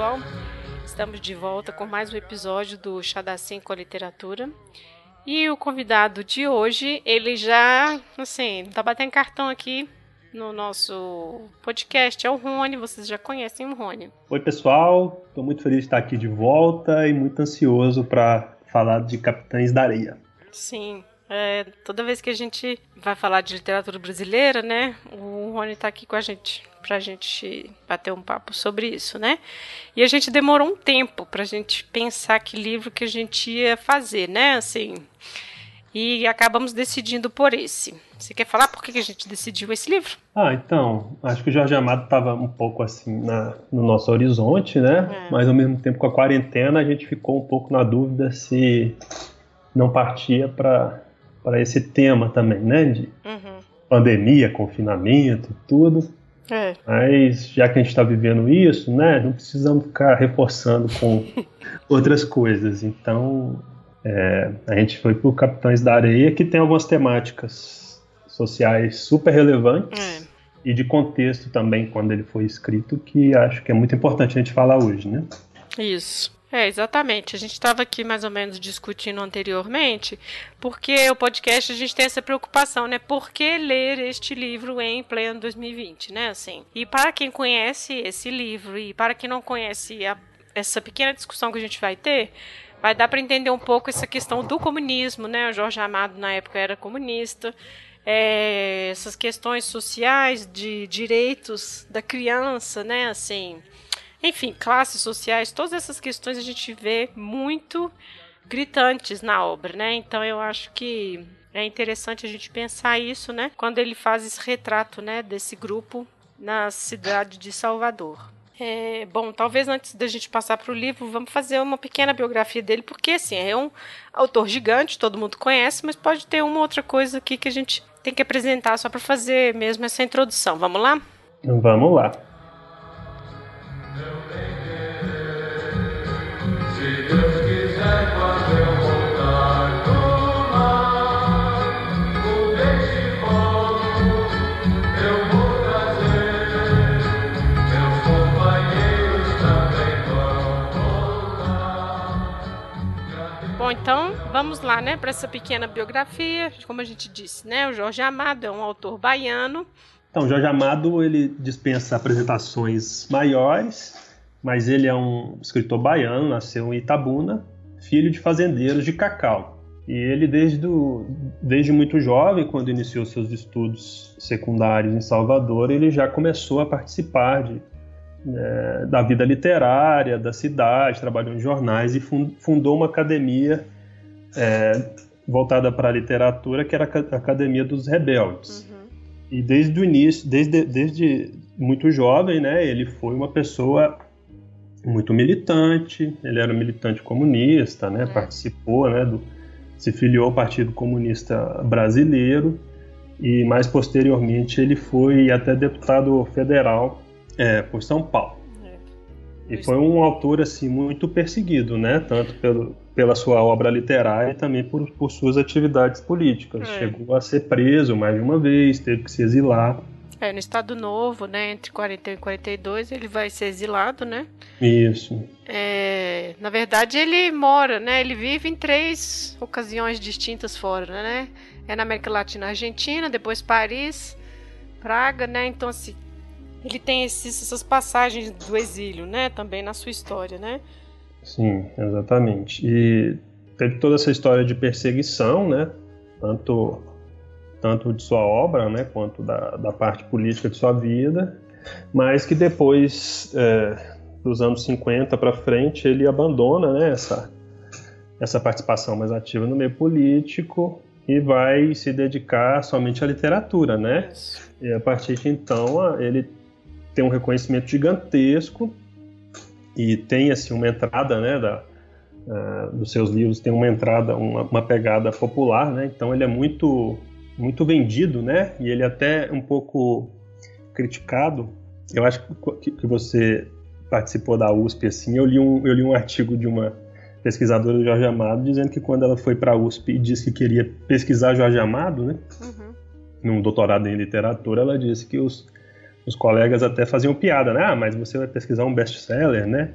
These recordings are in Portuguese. pessoal, estamos de volta com mais um episódio do Xadacim com a Literatura. E o convidado de hoje, ele já, assim, tá batendo cartão aqui no nosso podcast, é o Rony, vocês já conhecem o Rony. Oi pessoal, estou muito feliz de estar aqui de volta e muito ansioso para falar de Capitães da Areia. Sim. É, toda vez que a gente vai falar de literatura brasileira, né, o Rony tá aqui com a gente, pra gente bater um papo sobre isso, né? E a gente demorou um tempo pra gente pensar que livro que a gente ia fazer, né, assim, e acabamos decidindo por esse. Você quer falar por que a gente decidiu esse livro? Ah, então, acho que o Jorge Amado tava um pouco assim no nosso horizonte, né, mas ao mesmo tempo com a quarentena a gente ficou um pouco na dúvida se não partia para esse tema também, né, de pandemia, confinamento e tudo, mas já que a gente está vivendo isso, né, não precisamos ficar reforçando com outras coisas, então a gente foi para o Capitães da Areia, que tem algumas temáticas sociais super relevantes e de contexto também, quando ele foi escrito, que acho que é muito importante a gente falar hoje, né? Isso. É, exatamente. A gente estava aqui mais ou menos discutindo anteriormente, porque o podcast a gente tem essa preocupação, né? Por que ler este livro em pleno 2020, né? Assim, e para quem conhece esse livro e para quem não conhece essa pequena discussão que a gente vai ter, vai dar para entender um pouco essa questão do comunismo, né? O Jorge Amado, na época, era comunista. Essas questões sociais de direitos da criança, né? Assim... Enfim, classes sociais, todas essas questões a gente vê muito gritantes na obra, né? Então eu acho que é interessante a gente pensar isso, né? Quando ele faz esse retrato, né, desse grupo na cidade de Salvador. Bom, talvez antes da gente passar para o livro, vamos fazer uma pequena biografia dele, porque assim, é um autor gigante, todo mundo conhece, mas pode ter uma outra coisa aqui que a gente tem que apresentar só para fazer mesmo essa introdução. Vamos lá? Vamos lá. Bom, então vamos lá, né, para essa pequena biografia. Como a gente disse, né, o Jorge Amado é um autor baiano. Então, Jorge Amado, ele dispensa apresentações maiores, mas ele é um escritor baiano, nasceu em Itabuna, filho de fazendeiros de cacau. E ele, desde muito jovem, quando iniciou seus estudos secundários em Salvador, ele já começou a participar da vida literária da cidade, trabalhou em jornais e fundou uma academia voltada para a literatura, que era a Academia dos Rebeldes. E desde o início, desde muito jovem, né, ele foi uma pessoa... muito militante, ele era um militante comunista, né? Participou, né, se filiou ao Partido Comunista Brasileiro e mais posteriormente ele foi até deputado federal por São Paulo. E foi um autor assim, muito perseguido, né? Tanto pela sua obra literária e também por suas atividades políticas. Chegou a ser preso mais de uma vez, teve que se exilar. No Estado Novo, né, entre 41 e 42, ele vai ser exilado, né? Isso. Na verdade, ele mora, né? Ele vive em 3 ocasiões distintas fora, né? Na América Latina, Argentina, depois Paris, Praga, né? Então, assim, ele tem essas passagens do exílio, né? Também na sua história, né? Sim, exatamente. E teve toda essa história de perseguição, né? Tanto de sua obra, né, quanto da parte política de sua vida, mas que depois dos anos 50 para frente ele abandona, né, essa participação mais ativa no meio político e vai se dedicar somente à literatura, né? E a partir de então ele tem um reconhecimento gigantesco e tem assim uma entrada, né, dos seus livros tem uma entrada, uma pegada popular, né? Então ele é muito vendido, né? E ele até um pouco criticado. Eu acho que você participou da USP, assim, eu li um artigo de uma pesquisadora do Jorge Amado dizendo que quando ela foi para a USP e disse que queria pesquisar Jorge Amado, né? Num doutorado em literatura, ela disse que os colegas até faziam piada, né? Ah, mas você vai pesquisar um best-seller, né?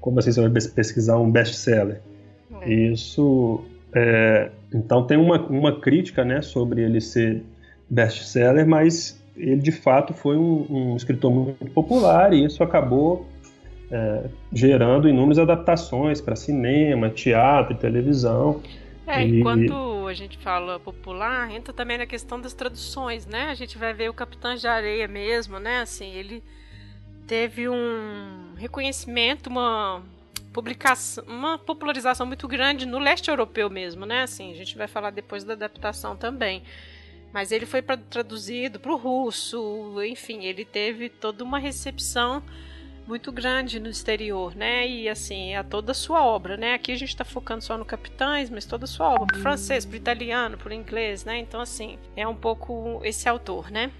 Como assim você vai pesquisar um best-seller? Isso... então tem uma crítica, né, sobre ele ser best-seller, mas ele de fato foi um escritor muito popular e isso acabou gerando inúmeras adaptações para cinema, teatro, televisão. Enquanto a gente fala popular, entra também na questão das traduções, né? A gente vai ver o Capitães da Areia mesmo, né? Assim, ele teve um reconhecimento, uma popularização muito grande no leste europeu mesmo, né? Assim, a gente vai falar depois da adaptação também. Mas ele foi traduzido para o russo, enfim, ele teve toda uma recepção muito grande no exterior, né? E assim, a toda a sua obra, né? Aqui a gente está focando só no Capitães, mas toda a sua obra, pro francês, pro italiano, pro inglês, né? Então, assim, é um pouco esse autor, né?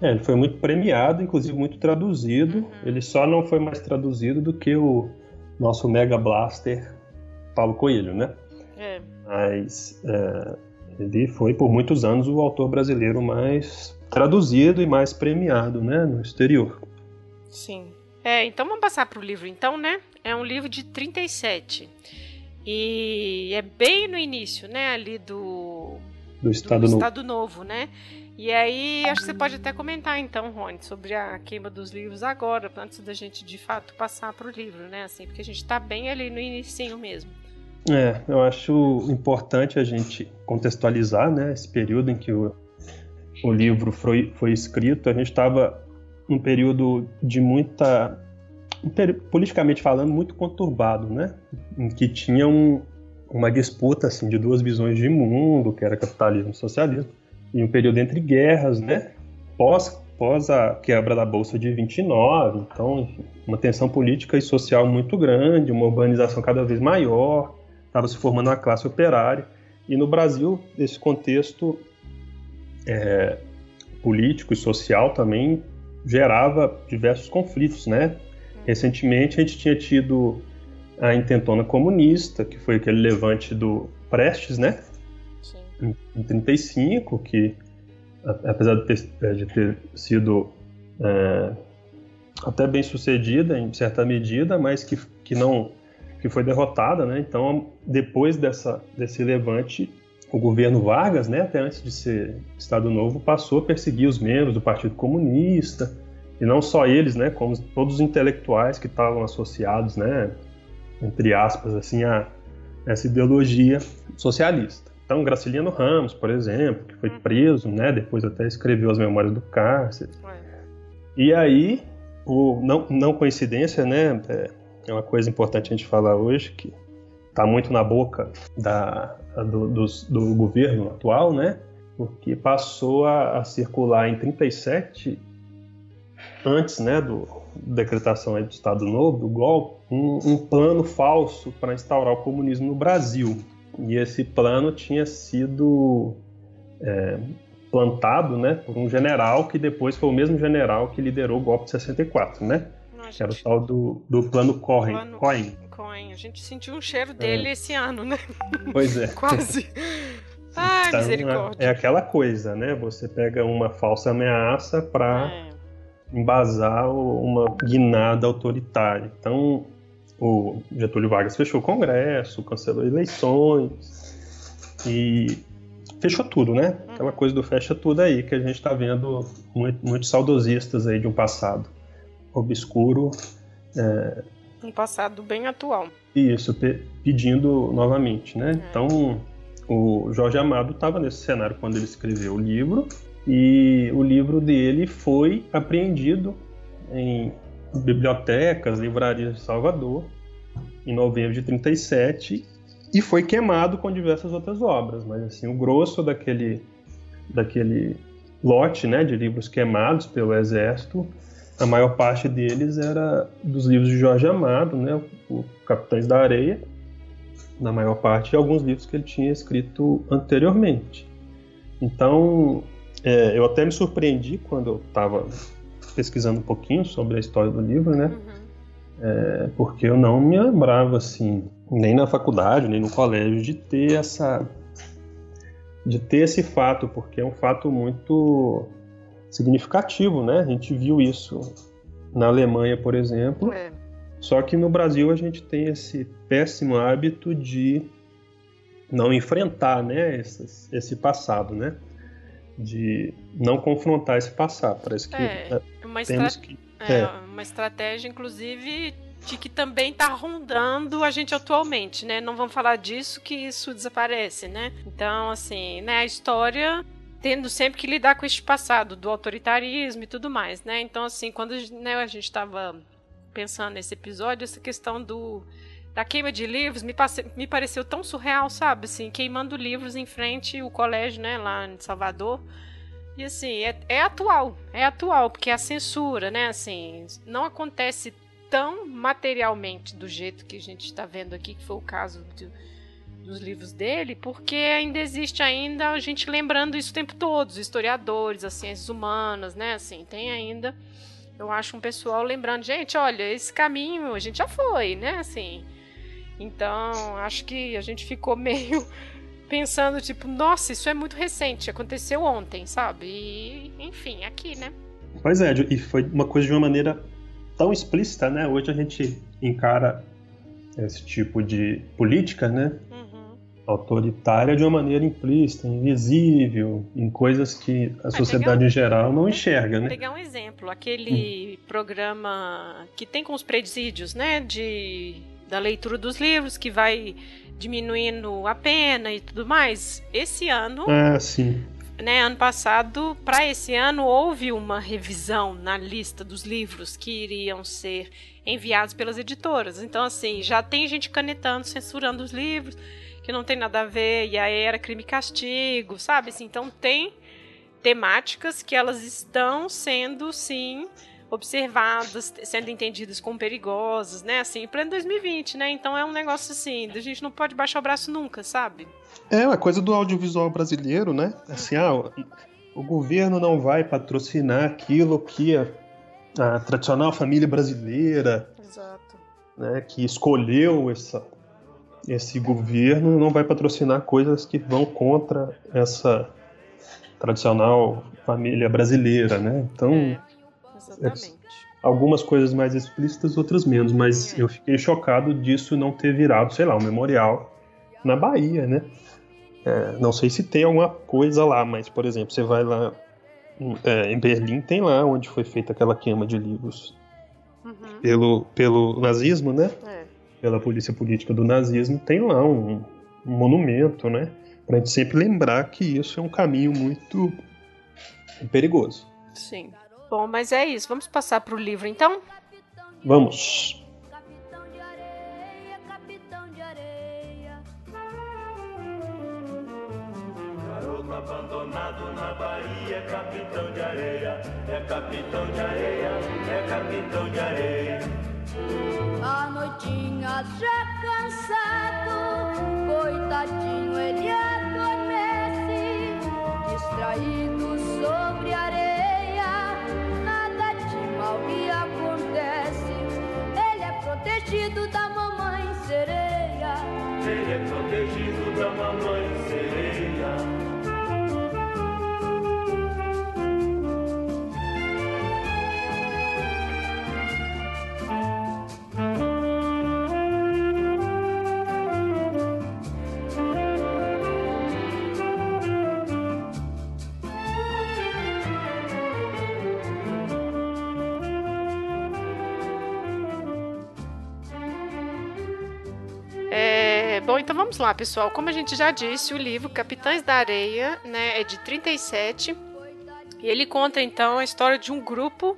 Ele foi muito premiado, inclusive muito traduzido. Uhum. Ele só não foi mais traduzido do que o nosso mega blaster Paulo Coelho, né? Mas ele foi por muitos anos o autor brasileiro mais traduzido e mais premiado, né? No exterior. Sim. Então vamos passar para o livro, então, né? É um livro de 37. E é bem no início, né? Ali do Estado Novo, né? E aí, acho que você pode até comentar, então, Rony, sobre a queima dos livros agora, antes da gente, de fato, passar para o livro, né? Assim, porque a gente está bem ali no inicinho mesmo. Eu acho importante a gente contextualizar, né? Esse período em que o livro foi escrito. A gente estava... um período de muita... politicamente falando, muito conturbado, né? Em que tinha uma disputa, assim, de duas visões de mundo, que era capitalismo e socialismo, e um período entre guerras, né? Pós a quebra da Bolsa de 29, então, enfim, uma tensão política e social muito grande, uma urbanização cada vez maior, estava se formando uma classe operária, e no Brasil, esse contexto político e social também gerava diversos conflitos, né? Recentemente a gente tinha tido a Intentona Comunista, que foi aquele levante do Prestes, né? Sim. Em 1935, que apesar de ter sido até bem sucedida em certa medida, mas que foi derrotada, né? Então, depois desse levante, o governo Vargas, né, até antes de ser Estado Novo, passou a perseguir os membros do Partido Comunista, e não só eles, né, como todos os intelectuais que estavam associados, né, entre aspas, assim, a essa ideologia socialista. Então, Graciliano Ramos, por exemplo, que foi preso, né, depois até escreveu as Memórias do Cárcere. E aí, não coincidência, né, é uma coisa importante a gente falar hoje, que está muito na boca do governo atual, né? Porque passou a circular em 1937, antes, né, da decretação do Estado Novo, do golpe, um plano falso para instaurar o comunismo no Brasil. E esse plano tinha sido plantado, né, por um general que depois foi o mesmo general que liderou o golpe de 64, né? Que era o tal do Plano Cohen. A gente sentiu um cheiro dele esse ano, né? Pois é. Quase. Então, misericórdia. É aquela coisa, né? Você pega uma falsa ameaça para embasar uma guinada autoritária. Então, o Getúlio Vargas fechou o Congresso, cancelou eleições e fechou tudo, né? Aquela coisa do fecha tudo aí, que a gente está vendo muitos saudosistas aí de um passado obscuro, um passado bem atual. Isso, pedindo novamente, né? Então, o Jorge Amado estava nesse cenário quando ele escreveu o livro, e o livro dele foi apreendido em bibliotecas, livrarias de Salvador, em novembro de 1937, e foi queimado com diversas outras obras, mas assim, o grosso daquele lote, né, de livros queimados pelo Exército, a maior parte deles era dos livros de Jorge Amado, né, o Capitães da Areia, na maior parte, e alguns livros que ele tinha escrito anteriormente. Então, eu até me surpreendi quando eu estava pesquisando um pouquinho sobre a história do livro, né, porque eu não me lembrava, assim, nem na faculdade, nem no colégio, de ter esse fato, porque é um fato muito significativo, né? A gente viu isso na Alemanha, por exemplo, Só que no Brasil a gente tem esse péssimo hábito de não enfrentar, né, esse passado, né? De não confrontar esse passado. Parece que uma estratégia, inclusive, de que também está rondando a gente atualmente, né? Não vamos falar disso, que isso desaparece, né? Então, assim, né, a história tendo sempre que lidar com este passado do autoritarismo e tudo mais, né? Então, assim, quando, né, a gente estava pensando nesse episódio, essa questão da queima de livros me pareceu tão surreal, sabe? Assim, queimando livros em frente ao colégio, né, lá em Salvador. E, assim, é atual, porque a censura, né, assim, não acontece tão materialmente do jeito que a gente está vendo aqui, que foi o caso dos livros dele, porque ainda existe a gente lembrando isso o tempo todo, os historiadores, as ciências humanas, né, assim, tem ainda, eu acho, um pessoal lembrando, gente, olha, esse caminho a gente já foi, né, assim, então, acho que a gente ficou meio pensando, tipo, nossa, isso é muito recente, aconteceu ontem, sabe, e, enfim, aqui, né. Pois é, e foi uma coisa de uma maneira tão explícita, né? Hoje a gente encara esse tipo de política, né, autoritária de uma maneira implícita, invisível, em coisas que a sociedade em geral não enxerga, né? Pegar um exemplo, aquele programa que tem com os presídios, né, da leitura dos livros, que vai diminuindo a pena e tudo mais. Esse ano... Ah, sim. Né, ano passado, para esse ano, houve uma revisão na lista dos livros que iriam ser enviados pelas editoras. Então, assim, já tem gente canetando, censurando os livros, que não tem nada a ver, e aí era crime e castigo, sabe? Assim, então, tem temáticas que elas estão sendo, sim, observadas, sendo entendidas como perigosas, né? Assim, pleno 2020, né? Então, é um negócio assim, a gente não pode baixar o braço nunca, sabe? É uma coisa do audiovisual brasileiro, né? Assim, o governo não vai patrocinar aquilo que a tradicional família brasileira, exato, né, que escolheu esse governo, não vai patrocinar coisas que vão contra essa tradicional família brasileira, né? Então, exatamente. Algumas coisas mais explícitas, outras menos, mas eu fiquei chocado disso não ter virado, sei lá, um memorial na Bahia, né? Não sei se tem alguma coisa lá, mas, por exemplo, você vai lá em Berlim, tem lá onde foi feita aquela queima de livros pelo nazismo, né? Pela polícia política do nazismo, tem lá um monumento, né? Pra gente sempre lembrar que isso é um caminho muito perigoso. Sim. Bom, mas é isso. Vamos passar pro livro, então? Vamos. Abandonado na Bahia, capitão de areia, é capitão de areia, é capitão de areia. A noitinha já cansado, coitadinho ele adormece, distraído sobre a areia, nada de mal lhe acontece. Ele é protegido da mamãe sereia, ele é protegido da mamãe sereia. Bom, então vamos lá, pessoal. Como a gente já disse, o livro Capitães da Areia, né, é de 1937, e ele conta, então, a história de um grupo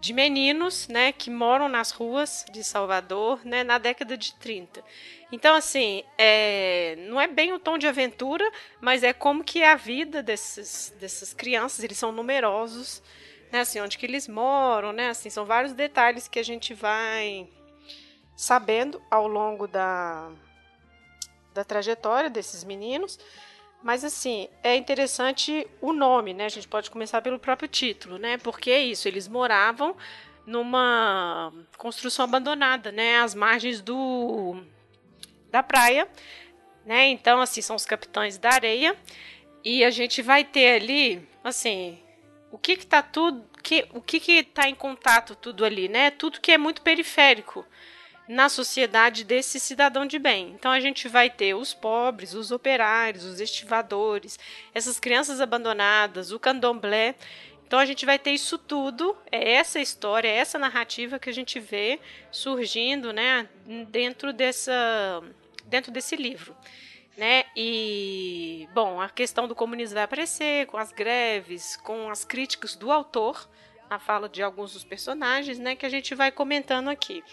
de meninos, né, que moram nas ruas de Salvador, né, na década de 30. Então, assim, não é bem o tom de aventura, mas é como que é a vida dessas crianças. Eles são numerosos, né, assim, onde que eles moram, né, assim, são vários detalhes que a gente vai sabendo ao longo da trajetória desses meninos, mas, assim, é interessante o nome, né? A gente pode começar pelo próprio título, né? Porque é isso, eles moravam numa construção abandonada, né? Às margens da praia, né? Então, assim, são os Capitães da Areia, e a gente vai ter ali, assim, o que tá tudo porque o que está em contato tudo ali, né? Tudo que é muito periférico na sociedade desse cidadão de bem. Então a gente vai ter os pobres, os operários, os estivadores, essas crianças abandonadas, o candomblé. Então a gente vai ter isso tudo, é essa história, é essa narrativa que a gente vê surgindo, né, dentro desse livro, né? E, bom, a questão do comunismo vai aparecer com as greves, com as críticas do autor, a fala de alguns dos personagens, né, que a gente vai comentando aqui.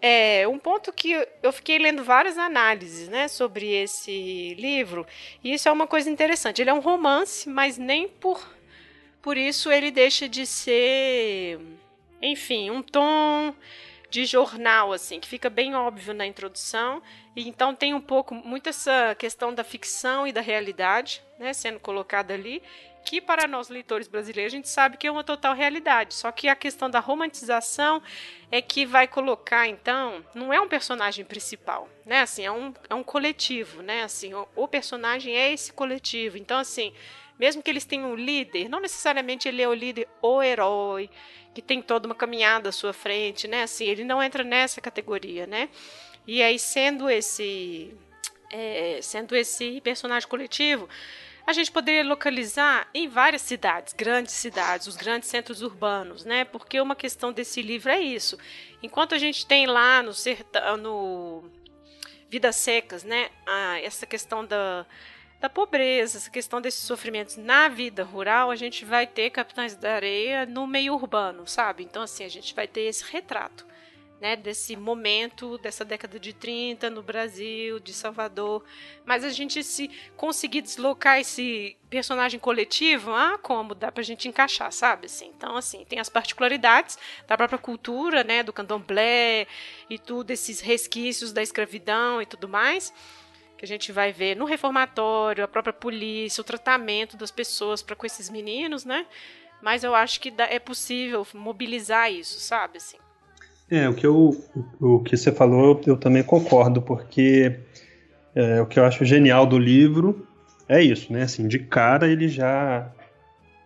É, um ponto que eu fiquei lendo várias análises, né, sobre esse livro, e isso é uma coisa interessante. Ele é um romance, mas nem por isso ele deixa de ser, enfim, um tom de jornal, assim, que fica bem óbvio na introdução. E então tem um pouco, muito essa questão da ficção e da realidade, né, sendo colocada ali, que para nós leitores brasileiros a gente sabe que é uma total realidade. Só que a questão da romantização é que vai colocar, então, não é um personagem principal, né, assim, é um coletivo, né, assim, o personagem é esse coletivo. Então, assim, mesmo que eles tenham um líder, não necessariamente ele é o líder, o herói, que tem toda uma caminhada à sua frente, né? Assim, ele não entra nessa categoria, né? E aí, sendo esse personagem coletivo, a gente poderia localizar em várias cidades, os grandes centros urbanos, né? Porque uma questão desse livro é isso. Enquanto a gente tem lá no sertão, no Vidas Secas, né, essa questão da pobreza, essa questão desses sofrimentos na vida rural, a gente vai ter Capitães da Areia no meio urbano, sabe? Então, assim, a gente vai ter esse retrato, né, desse momento, dessa década de 30 no Brasil, de Salvador. Mas a gente se conseguir deslocar esse personagem coletivo, como dá pra gente encaixar, sabe? Assim, então, assim, tem as particularidades da própria cultura, né, do candomblé e tudo, esses resquícios da escravidão e tudo mais, que a gente vai ver no reformatório, a própria polícia, o tratamento das pessoas para com esses meninos, né? Mas eu acho que é possível mobilizar isso, sabe? Assim. O que você falou, eu também concordo, porque o que eu acho genial do livro é isso, né? Assim, de cara ele já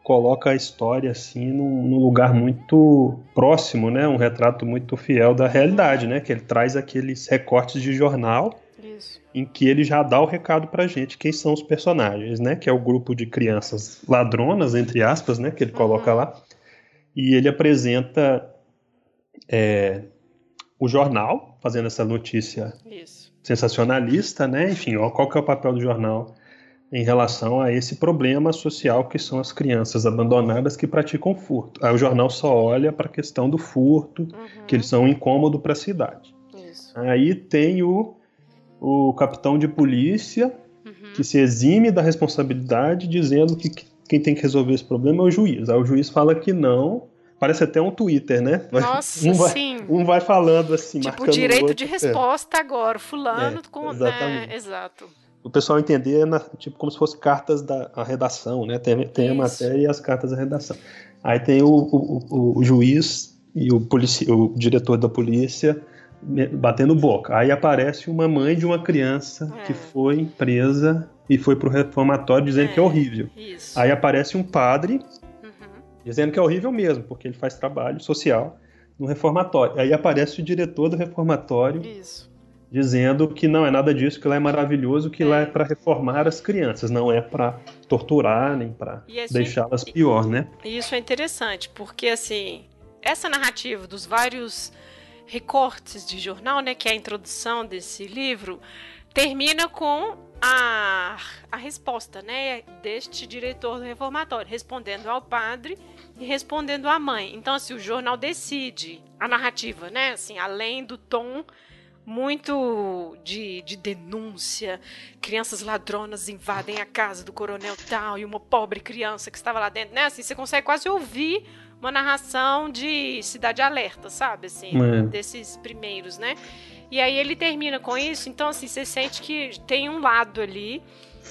coloca a história assim num lugar muito próximo, né? Um retrato muito fiel da realidade, né? Que ele traz aqueles recortes de jornal, isso, em que ele já dá o recado pra gente quem são os personagens, né? Que é o grupo de crianças ladronas, entre aspas, né? Que ele coloca lá. E ele apresenta o jornal, fazendo essa notícia, isso, sensacionalista, né? Enfim, qual que é o papel do jornal em relação a esse problema social que são as crianças abandonadas que praticam furto. Aí o jornal só olha para a questão do furto, que eles são um incômodo para a cidade. Isso. Aí tem o capitão de polícia, que se exime da responsabilidade, dizendo que quem tem que resolver esse problema é o juiz. Aí o juiz fala que não. Parece até um Twitter, né? Nossa, sim. Um vai falando assim, tipo, marcando direito o outro. De resposta agora, fulano com... Exatamente. Exato. O pessoal entender, tipo, como se fosse cartas da a redação, né? Tem a matéria e as cartas da redação. Aí tem o juiz e o diretor da polícia batendo boca. Aí aparece uma mãe de uma criança que foi presa e foi pro reformatório dizendo que é horrível. Isso. Aí aparece um padre dizendo que é horrível mesmo, porque ele faz trabalho social no reformatório. Aí aparece o diretor do reformatório, isso, dizendo que não é nada disso, que lá é maravilhoso, que lá é para reformar as crianças, não é para torturar, nem para deixá-las pior, né? Isso é interessante, porque, assim, essa narrativa dos vários recortes de jornal, né, que é a introdução desse livro, termina com a resposta, né, deste diretor do reformatório, respondendo ao padre e respondendo à mãe. Então, assim, o jornal decide a narrativa, né, assim, além do tom muito de denúncia, crianças ladronas invadem a casa do coronel tal, e uma pobre criança que estava lá dentro, né, assim, você consegue quase ouvir uma narração de Cidade Alerta, sabe? Assim, desses primeiros, né? E aí ele termina com isso, então assim, você sente que tem um lado ali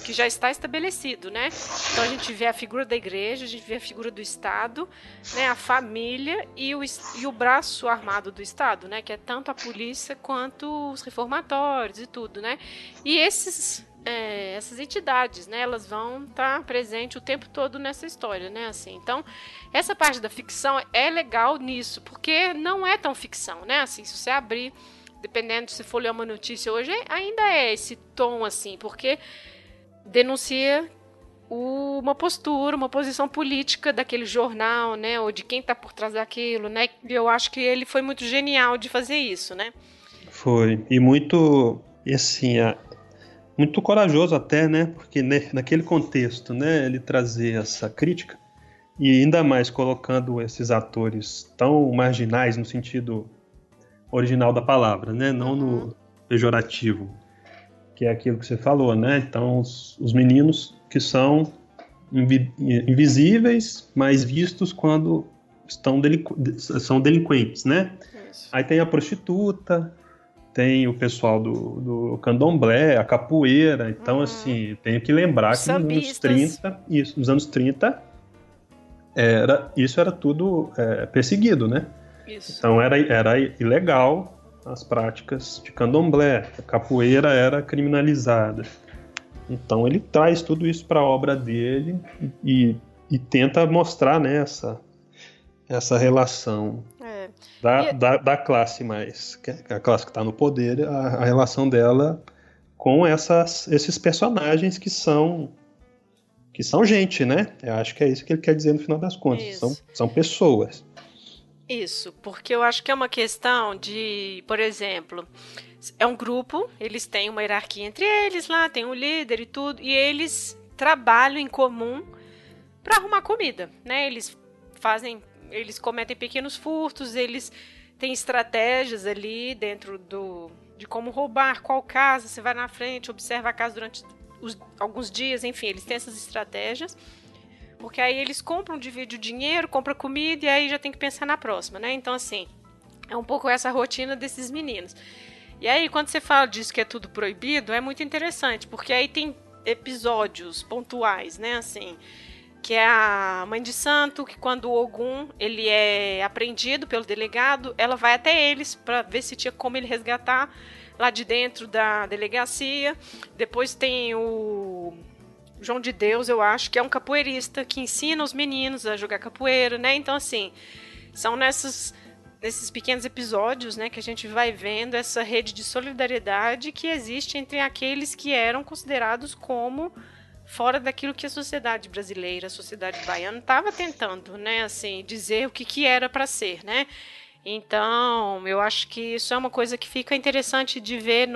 que já está estabelecido, né? Então a gente vê a figura da igreja, a gente vê a figura do Estado, né? A família e o braço armado do Estado, né? Que é tanto a polícia quanto os reformatórios e tudo, né? E essas entidades, né? Elas vão estar presentes o tempo todo nessa história, né? Assim, então essa parte da ficção é legal nisso, porque não é tão ficção, né? Assim, se você abrir, dependendo se for ler uma notícia hoje, ainda é esse tom assim, porque denuncia uma postura, uma posição política daquele jornal, né, ou de quem está por trás daquilo, né, e eu acho que ele foi muito genial de fazer isso, né. Foi, e muito, assim, muito corajoso até, né, porque naquele contexto, né, ele trazer essa crítica, e ainda mais colocando esses atores tão marginais no sentido original da palavra, né, não no pejorativo, que é aquilo que você falou, né? Então, os meninos que são invisíveis, mas vistos quando são delinquentes, né? Isso. Aí tem a prostituta, tem o pessoal do candomblé, a capoeira. Então, assim, tenho que lembrar que nos anos 30, isso era tudo perseguido, né? Isso. Então, era ilegal. As práticas de candomblé, a capoeira era criminalizada. Então ele traz tudo isso para a obra dele e tenta mostrar, né, essa relação da classe mais, a classe que está no poder, a relação dela com esses personagens que são gente, né? Eu acho que é isso que ele quer dizer no final das contas, são pessoas. Isso, porque eu acho que é uma questão de, por exemplo, é um grupo, eles têm uma hierarquia entre eles lá, tem um líder e tudo, e eles trabalham em comum para arrumar comida, né? Eles cometem pequenos furtos, eles têm estratégias ali dentro de como roubar, qual casa, você vai na frente, observa a casa durante alguns dias, enfim, eles têm essas estratégias. Porque aí eles compram, dividem o dinheiro, compram comida e aí já tem que pensar na próxima, né? Então, assim, é um pouco essa rotina desses meninos. E aí, quando você fala disso que é tudo proibido, é muito interessante, porque aí tem episódios pontuais, né? Assim, que é a mãe de santo, que quando o Ogum, ele é apreendido pelo delegado, ela vai até eles para ver se tinha como ele resgatar lá de dentro da delegacia. Depois tem o João de Deus, eu acho, que é um capoeirista que ensina os meninos a jogar capoeira, né? Então, assim, são nesses pequenos episódios, né, que a gente vai vendo essa rede de solidariedade que existe entre aqueles que eram considerados como fora daquilo que a sociedade brasileira, a sociedade baiana estava tentando, né, assim, dizer o que era para ser, né? Então, eu acho que isso é uma coisa que fica interessante de ver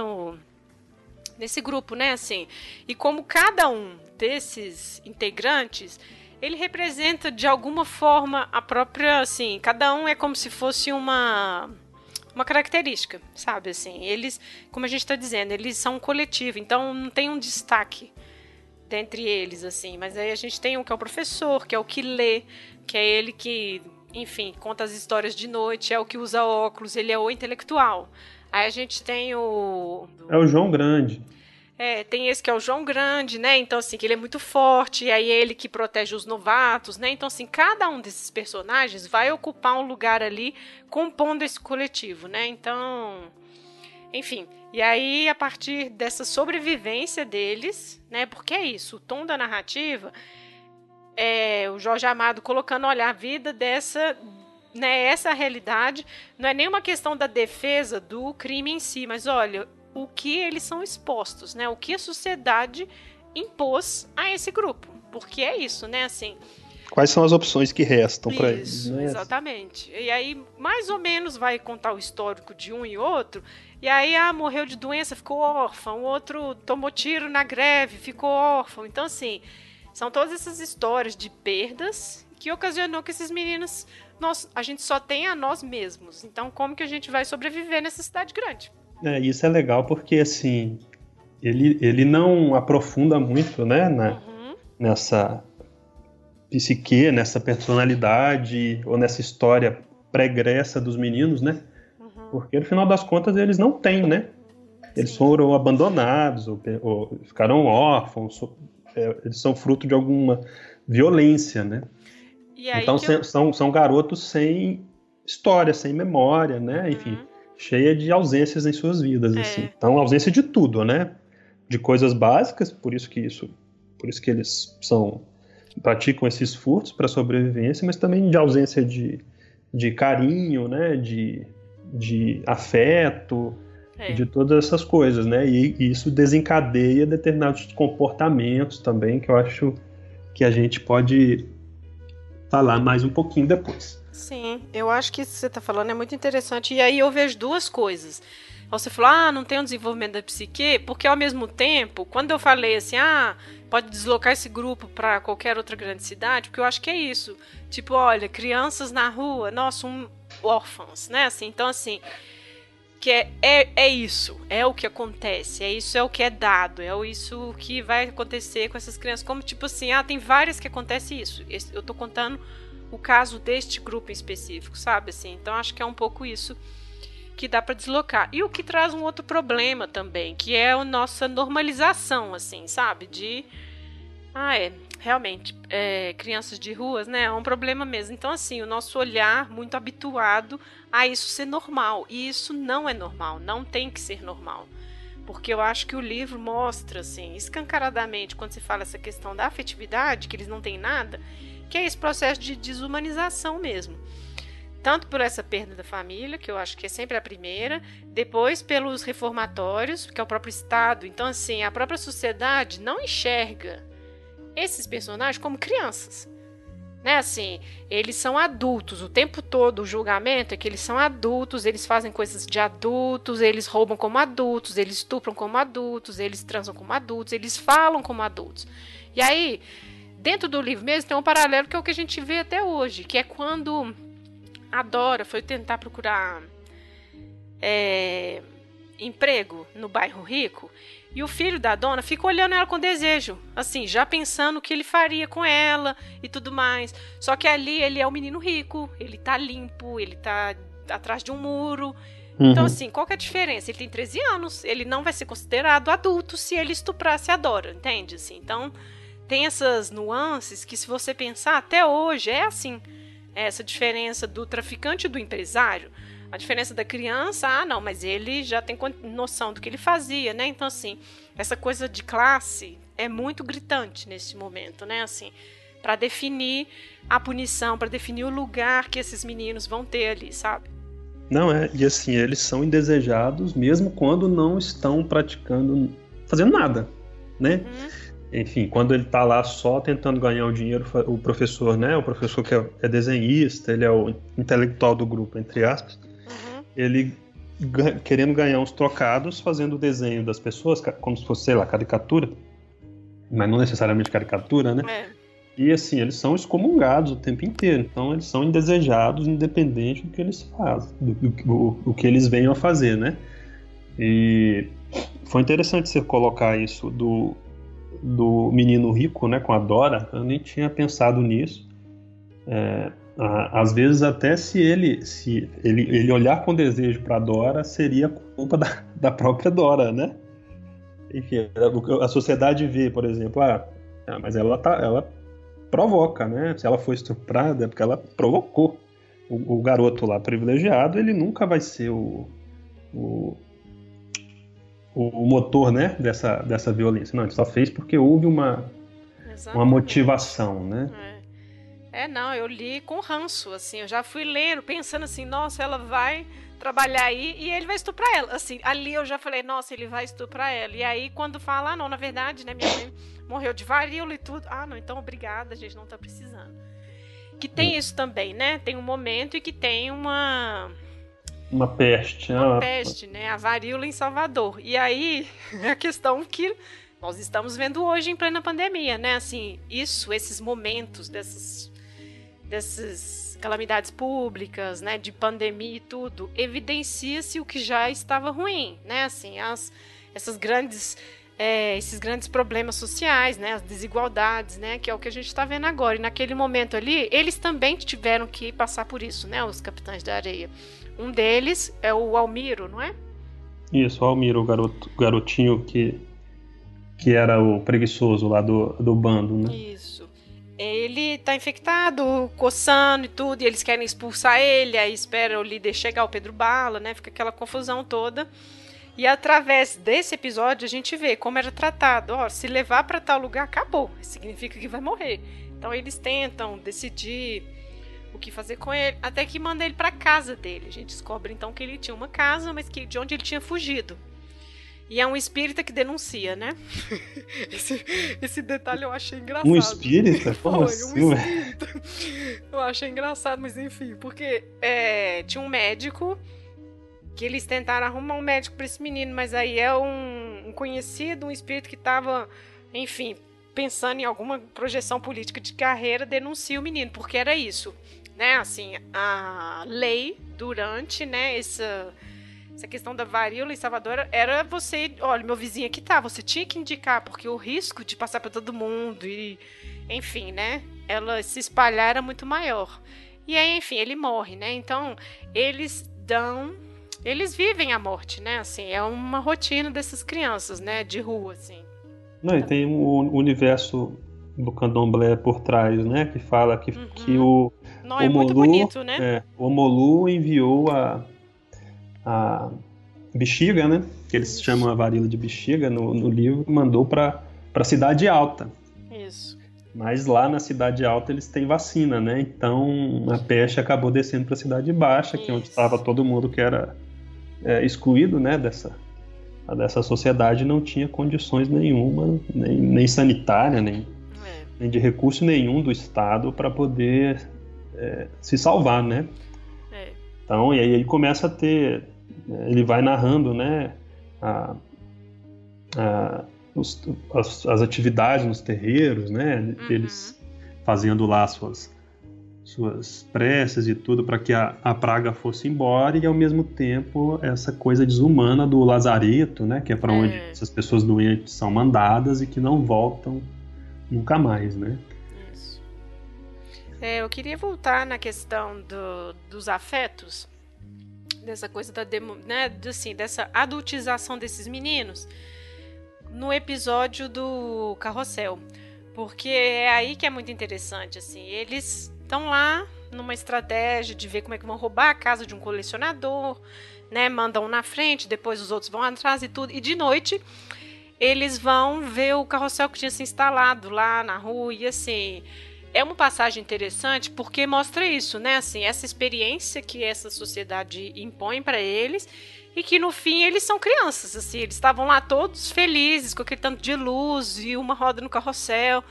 nesse grupo, né, assim, e como cada um desses integrantes, ele representa de alguma forma a própria, assim, cada um é como se fosse uma característica, sabe, assim, eles, como a gente está dizendo, eles são um coletivo, então não tem um destaque dentre eles, assim, mas aí a gente tem um que é o professor, que é o que lê, que é ele que, enfim, conta as histórias de noite, é o que usa óculos, ele é o intelectual. Aí a gente tem o... É o João Grande. É, tem esse que é o João Grande, né? Então, assim, que ele é muito forte, e aí é ele que protege os novatos, né? Então, assim, cada um desses personagens vai ocupar um lugar ali, compondo esse coletivo, né? Então, enfim. E aí, a partir dessa sobrevivência deles, né? Porque é isso, o tom da narrativa, o Jorge Amado colocando, olha, a vida dessa... Né, essa realidade não é nenhuma questão da defesa do crime em si, mas olha o que eles são expostos, né, o que a sociedade impôs a esse grupo, porque é isso, né, assim. Quais são as opções que restam para eles? Né? Exatamente. E aí mais ou menos vai contar o histórico de um e outro, e aí morreu de doença, ficou órfão, o outro tomou tiro na greve, ficou órfão. Então, assim, são todas essas histórias de perdas que ocasionou que esses meninos... a gente só tem a nós mesmos. Então, como que a gente vai sobreviver nessa cidade grande? Isso é legal porque, assim, ele não aprofunda muito, né, nessa psique, nessa personalidade ou nessa história pregressa dos meninos, né? porque no final das contas eles não têm, né? Eles foram abandonados, ou ficaram órfãos, eles são fruto de alguma violência, né? Então são garotos sem história, sem memória, né? Enfim, cheia de ausências em suas vidas, assim. Então, ausência de tudo, né? De coisas básicas, por isso que eles praticam esses furtos para sobrevivência, mas também de ausência de carinho, né? De afeto, de todas essas coisas, né? E isso desencadeia determinados comportamentos também, que eu acho que a gente pode falar mais um pouquinho depois. Sim, eu acho que isso que você está falando é muito interessante. E aí eu vejo duas coisas. Você falou, não tem um desenvolvimento da psique, porque ao mesmo tempo, quando eu falei assim, pode deslocar esse grupo para qualquer outra grande cidade, porque eu acho que é isso. Tipo, olha, crianças na rua, nossa, órfãos, né? Assim, então, assim, que é isso, é o que acontece, é isso, é o que é dado, é isso que vai acontecer com essas crianças. Como, tipo assim, tem várias que acontece isso. Eu tô contando o caso deste grupo em específico, sabe? Assim, então acho que é um pouco isso que dá para deslocar. E o que traz um outro problema também, que é a nossa normalização, assim, sabe? De, realmente, crianças de ruas, né? É um problema mesmo. Então, assim, o nosso olhar muito habituado a isso ser normal. E isso não é normal, não tem que ser normal. Porque eu acho que o livro mostra, assim, escancaradamente, quando se fala essa questão da afetividade, que eles não têm nada, que é esse processo de desumanização mesmo. Tanto por essa perda da família, que eu acho que é sempre a primeira, depois pelos reformatórios, que é o próprio Estado. Então, assim, a própria sociedade não enxerga esses personagens como crianças. Né? Assim, eles são adultos. O tempo todo o julgamento é que eles são adultos, eles fazem coisas de adultos, eles roubam como adultos, eles estupram como adultos, eles transam como adultos, eles falam como adultos. E aí, dentro do livro mesmo tem um paralelo que é o que a gente vê até hoje, que é quando a Dora foi tentar procurar emprego no bairro rico, e o filho da dona fica olhando ela com desejo, assim, já pensando o que ele faria com ela e tudo mais. Só que ali ele é um menino rico, ele tá limpo, ele tá atrás de um muro. Então, assim, qual que é a diferença? Ele tem 13 anos, ele não vai ser considerado adulto se ele estuprasse a Dora, entende? Assim, então tem essas nuances que, se você pensar, até hoje é assim. Essa diferença do traficante e do empresário. A diferença da criança, não, mas ele já tem noção do que ele fazia, né? Então, assim, essa coisa de classe é muito gritante nesse momento, né? Assim, para definir a punição, para definir o lugar que esses meninos vão ter ali, sabe? Não, e assim, eles são indesejados mesmo quando não estão fazendo nada, né? Enfim, quando ele tá lá só tentando ganhar o dinheiro, o professor, né? O professor que é desenhista, ele é o intelectual do grupo, entre aspas. Ele querendo ganhar uns trocados, fazendo o desenho das pessoas, como se fosse, sei lá, caricatura. Mas não necessariamente caricatura, né? E assim, eles são excomungados o tempo inteiro. Então, eles são indesejados, independente do que eles fazem, do que eles venham a fazer, né? E foi interessante você colocar isso do menino rico, né, com a Dora. Eu nem tinha pensado nisso. Às vezes, até se ele olhar com desejo para a Dora, seria culpa da própria Dora, né? Enfim, a sociedade vê, por exemplo, mas ela provoca, né? Se ela foi estuprada, é porque ela provocou. O garoto lá privilegiado, ele nunca vai ser o motor, né, dessa violência. Não, ele só fez porque houve uma motivação, né? Não, eu li com ranço, assim, eu já fui lendo, pensando assim, nossa, ela vai trabalhar aí e ele vai estuprar ela, assim, ali eu já falei, nossa, ele vai estuprar ela, e aí quando fala, não, na verdade, né, minha mãe morreu de varíola e tudo, não, então obrigada, a gente não tá precisando. Que tem isso também, né, tem um momento e que tem uma peste. Uma peste, né, a varíola em Salvador, e aí é a questão que nós estamos vendo hoje em plena pandemia, né, assim, esses momentos dessas calamidades públicas, né, de pandemia e tudo, evidencia-se o que já estava ruim, né, assim, essas grandes esses grandes problemas sociais, né, as desigualdades, né, que é o que a gente está vendo agora. E naquele momento ali, eles também tiveram que passar por isso, né, os Capitães da Areia. Um deles é o Almiro, não é? Isso, o Almiro, o garotinho que era o preguiçoso lá do bando, né? Isso. Ele tá infectado, coçando e tudo, e eles querem expulsar ele, aí espera o líder chegar, o Pedro Bala, né? Fica aquela confusão toda. E através desse episódio a gente vê como era tratado. Ó, se levar para tal lugar, acabou. Significa que vai morrer. Então eles tentam decidir o que fazer com ele, até que manda ele para casa dele. A gente descobre então que ele tinha uma casa, mas que de onde ele tinha fugido. E é um espírita que denuncia, né? Esse detalhe eu achei engraçado. Um espírita? Como assim, um espírita. Eu achei engraçado, mas enfim, porque tinha um médico que eles tentaram arrumar um médico para esse menino, mas aí é um conhecido, um espírito que estava, enfim, pensando em alguma projeção política de carreira, denuncia o menino, porque era isso, né? Assim, a lei durante, né, essa questão da varíola em Salvador era você, olha, meu vizinho aqui tá, você tinha que indicar, porque o risco de passar para todo mundo e, enfim, né, ela se espalhar era muito maior. E aí, enfim, ele morre, né? Então, eles vivem a morte, né? Assim, é uma rotina dessas crianças, né, de rua, assim. Não, e tem o universo do candomblé por trás, né, que fala que, uhum, que o Não, é Omolu, muito bonito, né? O Omolu enviou a bexiga, né, que eles Isso. chamam a varíola de bexiga no livro, mandou para Cidade Alta. Isso. Mas lá na Cidade Alta eles têm vacina, né? Então a peste acabou descendo para a Cidade Baixa, Isso. que é onde estava todo mundo que era excluído, né, dessa sociedade, não tinha condições nenhuma, nem sanitária, nem de recurso nenhum do Estado para poder se salvar, né? Então, e aí ele começa a ter... Ele vai narrando, né, as atividades nos terreiros, né? Uhum. Eles fazendo lá suas preces e tudo para que a praga fosse embora, e ao mesmo tempo essa coisa desumana do lazareto, né, que é para onde essas pessoas doentes são mandadas e que não voltam nunca mais, né? Eu queria voltar na questão dos afetos, dessa coisa né, assim, dessa adultização desses meninos no episódio do Carrossel, porque é aí que é muito interessante, assim, eles estão lá numa estratégia de ver como é que vão roubar a casa de um colecionador, né, mandam um na frente, depois os outros vão atrás e tudo, e de noite eles vão ver o carrossel que tinha se instalado lá na rua, e assim... É uma passagem interessante porque mostra isso, né? Assim, essa experiência que essa sociedade impõe para eles e que no fim eles são crianças, assim, eles estavam lá todos felizes com aquele tanto de luz e uma roda no carrossel,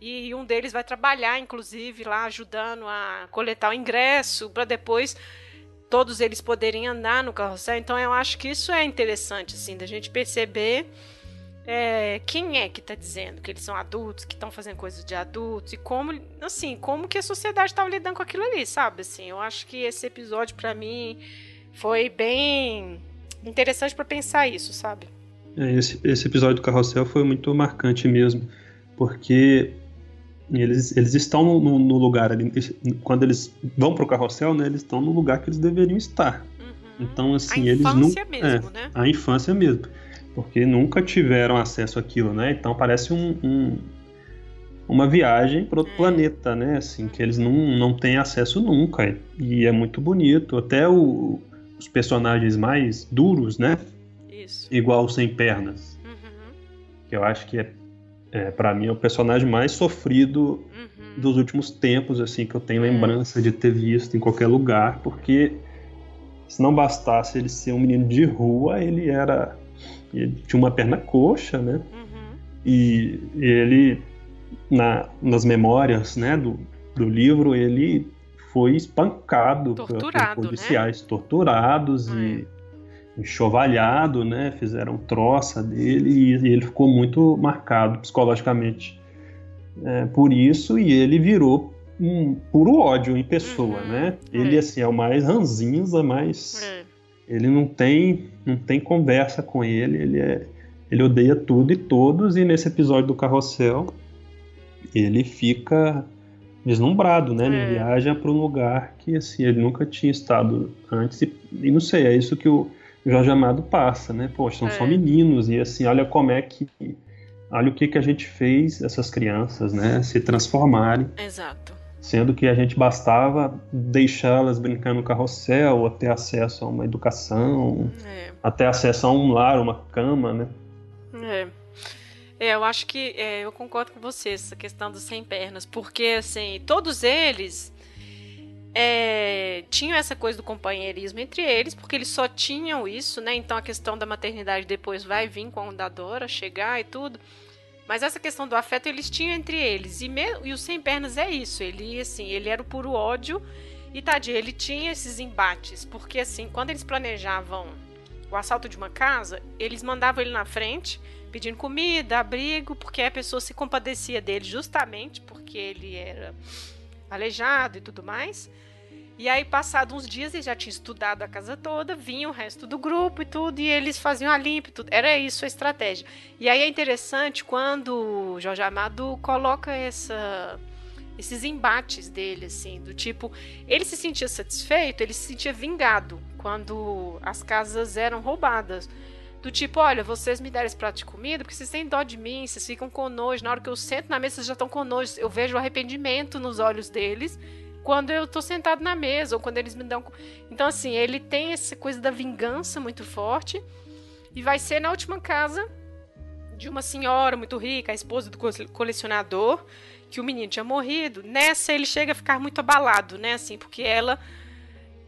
e um deles vai trabalhar, inclusive, lá ajudando a coletar o ingresso para depois todos eles poderem andar no carrossel. Então eu acho que isso é interessante, assim, da gente perceber... quem é que está dizendo que eles são adultos, que estão fazendo coisas de adultos, e como que a sociedade estava lidando com aquilo ali, sabe? Assim, eu acho que esse episódio para mim foi bem interessante para pensar isso, sabe? Esse episódio do Carrossel foi muito marcante mesmo, porque eles estão no lugar ali, quando eles vão pro Carrossel, né, eles estão no lugar que eles deveriam estar. Uhum. Então assim, eles não, né? A infância mesmo. Porque nunca tiveram acesso àquilo, né? Então parece uma viagem para outro planeta, né? Assim, que eles não têm acesso nunca. E é muito bonito. Até os personagens mais duros, né? Isso. Igual o Sem Pernas. Uhum. Que eu acho que para mim é o personagem mais sofrido dos últimos tempos, assim, que eu tenho lembrança de ter visto em qualquer lugar. Porque se não bastasse ele ser um menino de rua, ele era... Ele tinha uma perna coxa, né? Uhum. E ele, nas memórias, né, do livro, ele foi espancado por policiais, né? Torturados e enxovalhado, né? Fizeram troça dele e ele ficou muito marcado psicologicamente por isso, e ele virou um puro ódio em pessoa, né? Ele, assim, é o mais ranzinza, mais... Ele não tem conversa com ele, ele é Ele odeia tudo e todos, e nesse episódio do Carrossel ele fica deslumbrado, né? Ele viaja para um lugar que assim, ele nunca tinha estado antes, e não sei, é isso que o Jorge Amado passa, né? Poxa, são só meninos, e assim, olha como é que... Olha o que, que a gente fez essas crianças, né? Se transformarem. Exato. Sendo que a gente bastava deixá-las brincar no carrossel, ou ter acesso a uma educação, até acesso a um lar, uma cama, né? Eu acho que eu concordo com você, essa questão dos sem pernas, porque assim, todos eles tinham essa coisa do companheirismo entre eles, porque eles só tinham isso, né? Então a questão da maternidade depois vai vir com a andadora, chegar e tudo, mas essa questão do afeto eles tinham entre eles, e o sem pernas é isso, ele assim, ele era o puro ódio, e tadinho, ele tinha esses embates, porque assim, quando eles planejavam o assalto de uma casa, eles mandavam ele na frente, pedindo comida, abrigo, porque a pessoa se compadecia dele justamente porque ele era aleijado e tudo mais. E aí, passados uns dias, ele já tinha estudado a casa toda, vinha o resto do grupo e tudo, e eles faziam a limpa e tudo. Era isso a estratégia. E aí é interessante quando o Jorge Amado coloca esses embates dele, assim, do tipo, ele se sentia satisfeito, ele se sentia vingado quando as casas eram roubadas. Do tipo, olha, vocês me deram esse prato de comida porque vocês têm dó de mim, vocês ficam com nojo. Na hora que eu sento na mesa, vocês já estão com nojo. Eu vejo o arrependimento nos olhos deles quando eu tô sentado na mesa, ou quando eles me dão... Então, assim, ele tem essa coisa da vingança muito forte, e vai ser na última casa de uma senhora muito rica, a esposa do colecionador, que o menino tinha morrido. Nessa, ele chega a ficar muito abalado, né, assim, porque ela...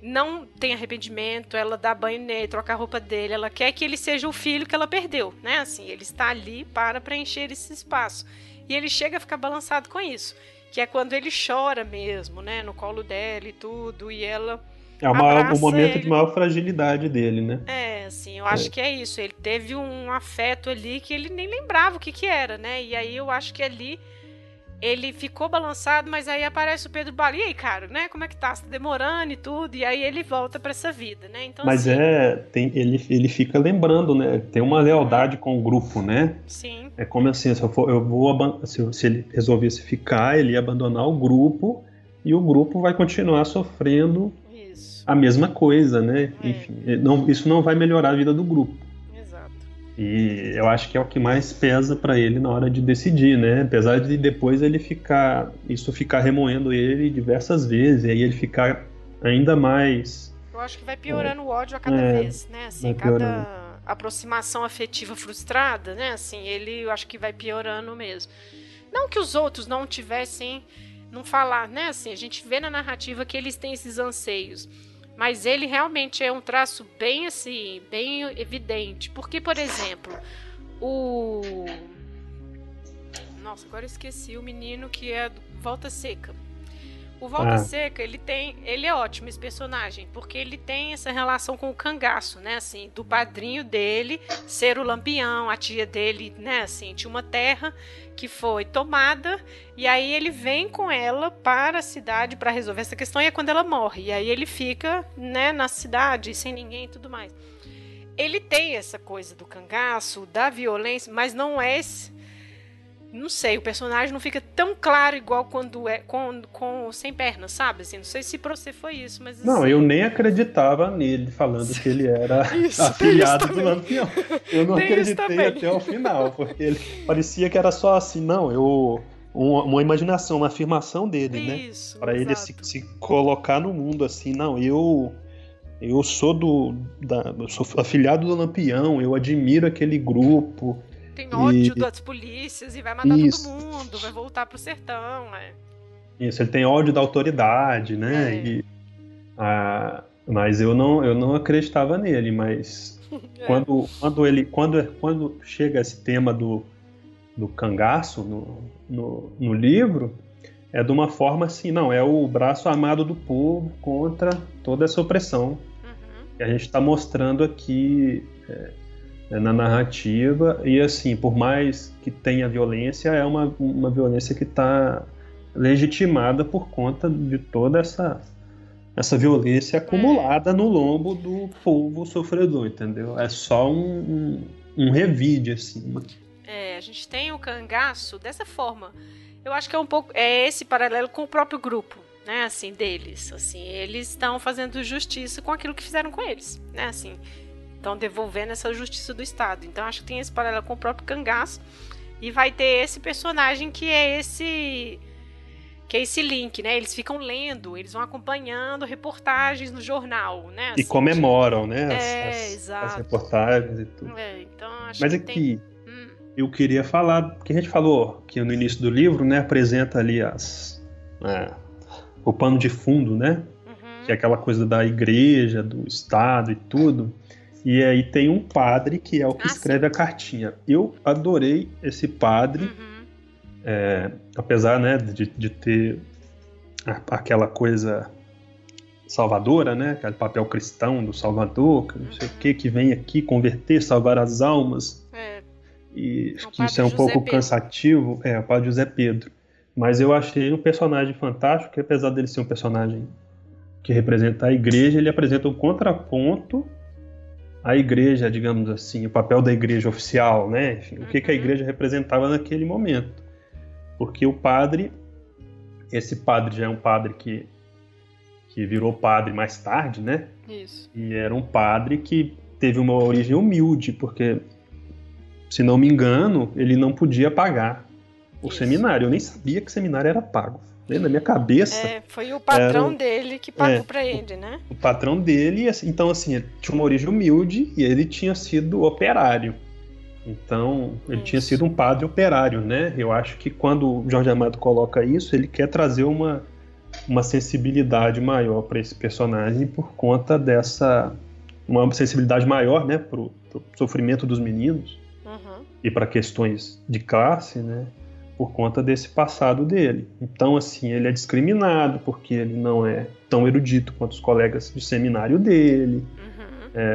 não tem arrependimento, ela dá banho nele, troca a roupa dele, ela quer que ele seja o filho que ela perdeu, né, assim, ele está ali para preencher esse espaço, e ele chega a ficar balançado com isso, que é quando ele chora mesmo, né, no colo dela e tudo, e ela abraça o momento ele. De maior fragilidade dele, né. Assim, eu acho que é isso, ele teve um afeto ali que ele nem lembrava o que era, né, e aí eu acho que ali... ele ficou balançado, mas aí aparece o Pedro Bala. E aí, cara, né? Como é que tá? Você tá demorando e tudo? E aí ele volta pra essa vida, né? Então, mas assim... ele fica lembrando, né? Tem uma lealdade com o grupo, né? Sim. É como assim, se ele resolvesse ficar, ele ia abandonar o grupo, e o grupo vai continuar sofrendo a mesma coisa, né? Enfim, isso não vai melhorar a vida do grupo. E eu acho que é o que mais pesa para ele na hora de decidir, né? Apesar de depois ele ficar remoendo ele diversas vezes, e aí ele ficar ainda mais... Eu acho que vai piorando o ódio a cada vez, né? Assim, cada aproximação afetiva frustrada, né? Assim, ele, eu acho que vai piorando mesmo. Não que os outros não tivessem, não falar, né? Assim, a gente vê na narrativa que eles têm esses anseios. Mas ele realmente é um traço bem assim, bem evidente. Porque, por exemplo, Nossa, agora eu esqueci o menino que é do Volta Seca. O Volta Seca, ele é ótimo, esse personagem, porque ele tem essa relação com o cangaço, né? Assim, do padrinho dele ser o Lampião, a tia dele, né? Assim, tinha uma terra que foi tomada, e aí ele vem com ela para a cidade para resolver essa questão, e é quando ela morre. E aí ele fica, né, na cidade, sem ninguém e tudo mais. Ele tem essa coisa do cangaço, da violência, mas não é esse... Não sei, o personagem não fica tão claro igual quando é com sem pernas, sabe? Assim, não sei se pra você foi isso, mas... Assim... Não, eu nem acreditava nele falando que ele era afilhado do Lampião. Eu não acreditei até o final, porque ele parecia que era só assim, não, uma imaginação, uma afirmação dele, né? Isso, pra ele se colocar no mundo assim, não, eu sou eu sou afilhado do Lampião, eu admiro aquele grupo... Tem ódio das polícias e vai matar todo mundo, vai voltar pro sertão, né? Isso, ele tem ódio da autoridade, né? Mas eu não acreditava nele, mas quando chega esse tema do cangaço no livro, é de uma forma assim, não, é o braço armado do povo contra toda essa opressão. Que a gente tá mostrando aqui... na narrativa, e assim, por mais que tenha violência, é uma violência que está legitimada por conta de toda essa violência acumulada no lombo do povo sofredor, entendeu? É só um revide, assim. É, a gente tem o cangaço dessa forma. Eu acho que é um pouco esse paralelo com o próprio grupo, né, assim, deles, assim, eles estão fazendo justiça com aquilo que fizeram com eles, né, assim, estão devolvendo essa justiça do Estado. Então acho que tem esse paralelo com o próprio cangaço e vai ter esse personagem que é esse link, né? Eles ficam lendo, eles vão acompanhando reportagens no jornal, né? Assim, e comemoram, tipo, né? As reportagens e tudo. É, então acho mas que aqui tem... eu queria falar, porque a gente falou que no início do livro, né, apresenta ali o pano de fundo, né? Uhum. Que é aquela coisa da igreja, do Estado e tudo. E aí tem um padre que é o que escreve a cartinha. Eu adorei esse padre. Uhum. É, apesar, né, de ter aquela coisa salvadora, né, aquele papel cristão do Salvador, que não sei o quê, que vem aqui converter, salvar as almas, e acho que isso é um José pouco Pedro. Cansativo, o padre José Pedro, mas eu achei um personagem fantástico, que apesar dele ser um personagem que representa a igreja, ele apresenta um contraponto à igreja, digamos assim, o papel da igreja oficial, né, enfim, o que a igreja representava naquele momento. Porque o padre, esse padre já é um padre que virou padre mais tarde, né? Isso. E era um padre que teve uma origem humilde, porque, se não me engano, ele não podia pagar o seminário. Eu nem sabia que seminário era pago. Na minha cabeça... foi o patrão dele que pagou pra ele, né? O patrão dele, então assim, ele tinha uma origem humilde e ele tinha sido operário. Então, ele tinha sido um padre operário, né? Eu acho que quando o Jorge Amado coloca isso, ele quer trazer uma sensibilidade maior para esse personagem por conta dessa... Uma sensibilidade maior, né? Pro sofrimento dos meninos e para questões de classe, né? Por conta desse passado dele. Então, assim, ele é discriminado porque ele não é tão erudito quanto os colegas de seminário dele...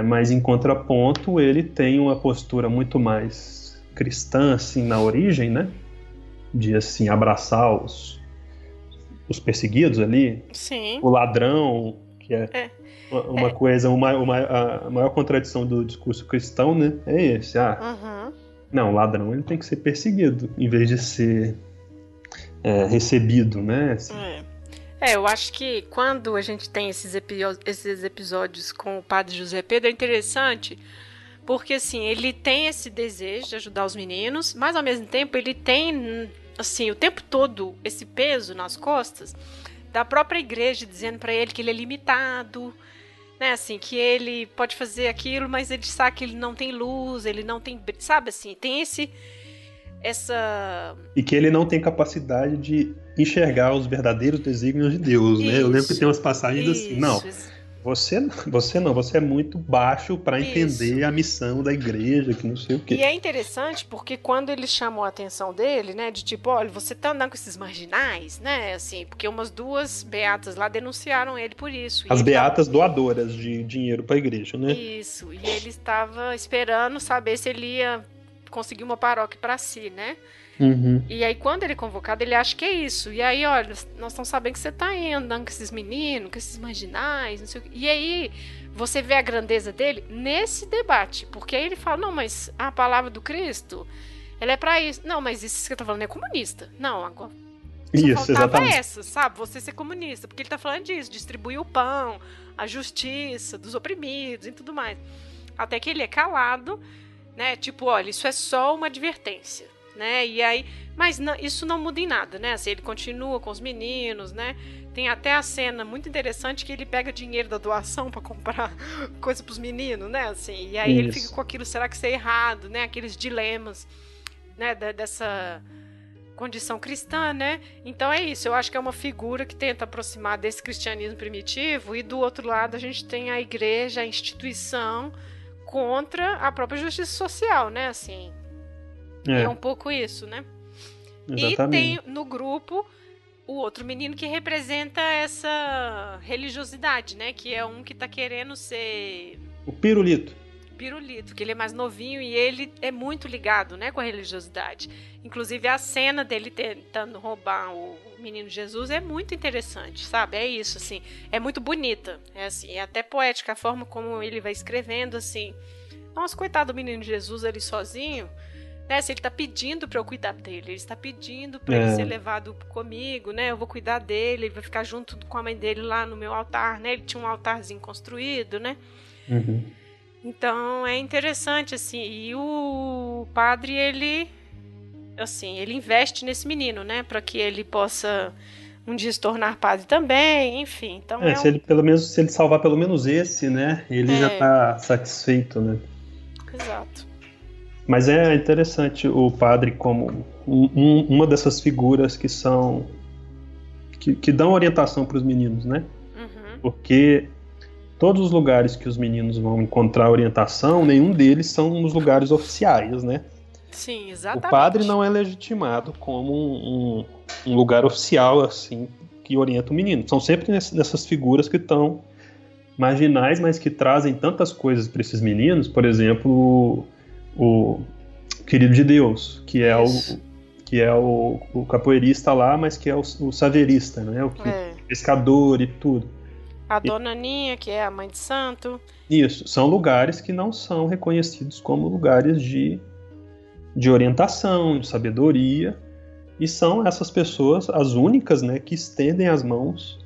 mas em contraponto ele tem uma postura muito mais cristã, assim, na origem, né? De, assim, abraçar os perseguidos ali. Sim. O ladrão, que a maior contradição do discurso cristão, né? É esse, não, o ladrão ele tem que ser perseguido, em vez de ser recebido, né? Assim. Eu acho que quando a gente tem esses episódios com o padre José Pedro é interessante, porque assim, ele tem esse desejo de ajudar os meninos, mas ao mesmo tempo ele tem assim, o tempo todo esse peso nas costas da própria igreja dizendo para ele que ele é limitado, né, assim, que ele pode fazer aquilo, mas ele sabe que ele não tem luz, ele não tem, sabe assim, tem essa... E que ele não tem capacidade de enxergar os verdadeiros desígnios de Deus, isso, né? Eu lembro que tem umas passagens assim, não, você é muito baixo para entender a missão da igreja, que não sei o quê. E é interessante porque quando ele chamou a atenção dele, né, de tipo, olha, você tá andando com esses marginais, né, assim, porque umas duas beatas lá denunciaram ele por isso. As beatas doadoras de dinheiro para a igreja, né? Isso, e ele estava esperando saber se ele ia conseguir uma paróquia para si, né? E aí quando ele é convocado, ele acha que é isso. E aí, olha, nós estamos sabendo que você está andando com esses meninos, com esses marginais, não sei o quê. E aí você vê a grandeza dele nesse debate, porque aí ele fala, não, mas a palavra do Cristo, ela é para isso. Não, mas isso que você está falando é comunista. Não, agora só faltava essa, sabe? Você ser comunista, porque ele está falando disso, distribuir o pão, a justiça dos oprimidos e tudo mais. Até que ele é calado, né? Tipo, olha, isso é só uma advertência, né? E aí, mas não, isso não muda em nada, né? Assim, ele continua com os meninos, né? Tem até a cena muito interessante que ele pega dinheiro da doação para comprar coisa pros meninos, né? Assim, e aí ele fica com aquilo, será que isso é errado, né? Aqueles dilemas, né? Dessa condição cristã, né? Então é isso, eu acho que é uma figura que tenta aproximar desse cristianismo primitivo e do outro lado a gente tem a igreja, a instituição contra a própria justiça social, né, assim, é um pouco isso, né? Exatamente. E tem no grupo o outro menino que representa essa religiosidade, né, que é um que tá querendo ser... O Pirulito, que ele é mais novinho e ele é muito ligado, né, com a religiosidade. Inclusive a cena dele tentando roubar o menino Jesus é muito interessante, sabe? É isso, assim, é muito bonita, é assim, é até poética a forma como ele vai escrevendo, assim, Nossa, coitado do menino Jesus ali sozinho, né? Se ele tá pedindo pra eu cuidar dele, ele está pedindo pra ele ser levado comigo, né? Eu vou cuidar dele, ele vai ficar junto com a mãe dele lá no meu altar, né? Ele tinha um altarzinho construído, né? Uhum. Então, é interessante, assim, e o padre, ele, assim, ele investe nesse menino, né? Pra que ele possa um dia se tornar padre também, enfim. Então é um... se ele salvar pelo menos esse, né? Ele já tá satisfeito, né? Exato. Mas é interessante o padre como uma dessas figuras que são... que dão orientação para os meninos, né? Uhum. Porque... todos os lugares que os meninos vão encontrar orientação, nenhum deles são nos lugares oficiais, né? Sim, exatamente. O padre não é legitimado como um lugar oficial, assim, que orienta o menino. São sempre nessas figuras que estão marginais, mas que trazem tantas coisas para esses meninos. Por exemplo, o querido de Deus, que é o capoeirista lá, mas que é o saverista, né? Pescador e tudo. A dona Aninha, que é a mãe de santo. Isso, são lugares que não são reconhecidos como lugares de orientação, de sabedoria. E são essas pessoas as únicas, né, que estendem as mãos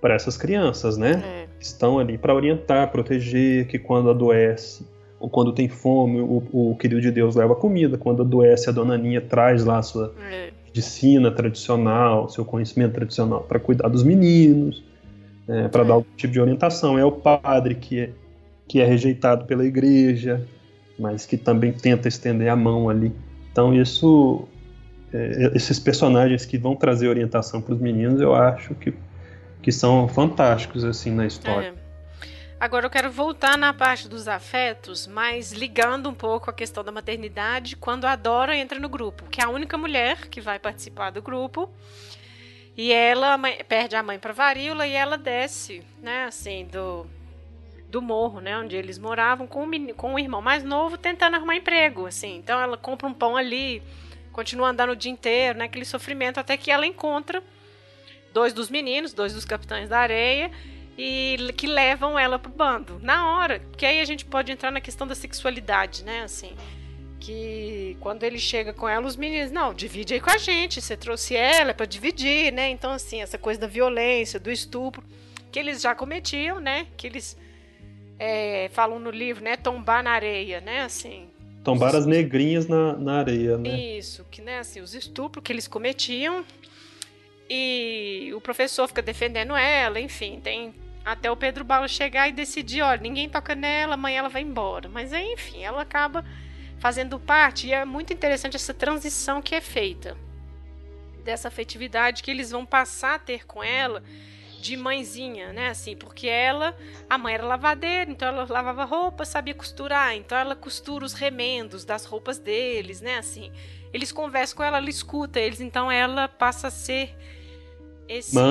para essas crianças, né? Estão ali para orientar, proteger, que quando adoece, ou quando tem fome, o querido de Deus leva comida. Quando adoece, a dona Aninha traz lá a sua medicina tradicional, seu conhecimento tradicional para cuidar dos meninos. Para dar algum tipo de orientação. É o padre que é rejeitado pela igreja, mas que também tenta estender a mão ali. Então esses personagens que vão trazer orientação para os meninos, eu acho que são fantásticos assim, na história. Agora eu quero voltar na parte dos afetos, mas ligando um pouco a questão da maternidade, quando a Dora entra no grupo, que é a única mulher que vai participar do grupo. E ela perde a mãe para varíola e ela desce, né, assim, do morro, né, onde eles moravam, com o irmão mais novo tentando arrumar emprego, assim. Então ela compra um pão ali, continua andando o dia inteiro, né, aquele sofrimento, até que ela encontra dois dos meninos, dois dos Capitães da Areia, e que levam ela pro bando. Na hora, porque aí a gente pode entrar na questão da sexualidade, né, assim... que quando ele chega com ela, os meninos, não, divide aí com a gente, você trouxe ela para dividir, né? Então, assim, essa coisa da violência, do estupro, que eles já cometiam, né? Que eles falam no livro, né? Tombar na areia, né? Assim, tombar as negrinhas na areia, né? Isso, que, né, assim, os estupros que eles cometiam, e o professor fica defendendo ela, enfim, tem... até o Pedro Bala chegar e decidir, olha, ninguém toca nela, amanhã ela vai embora. Mas, aí, enfim, ela acaba... fazendo parte, e é muito interessante essa transição que é feita dessa afetividade que eles vão passar a ter com ela de mãezinha, né, assim, porque a mãe era lavadeira, então ela lavava roupa, sabia costurar, então ela costura os remendos das roupas deles, né, assim, eles conversam com ela, ela escuta eles, então ela passa a ser esse... a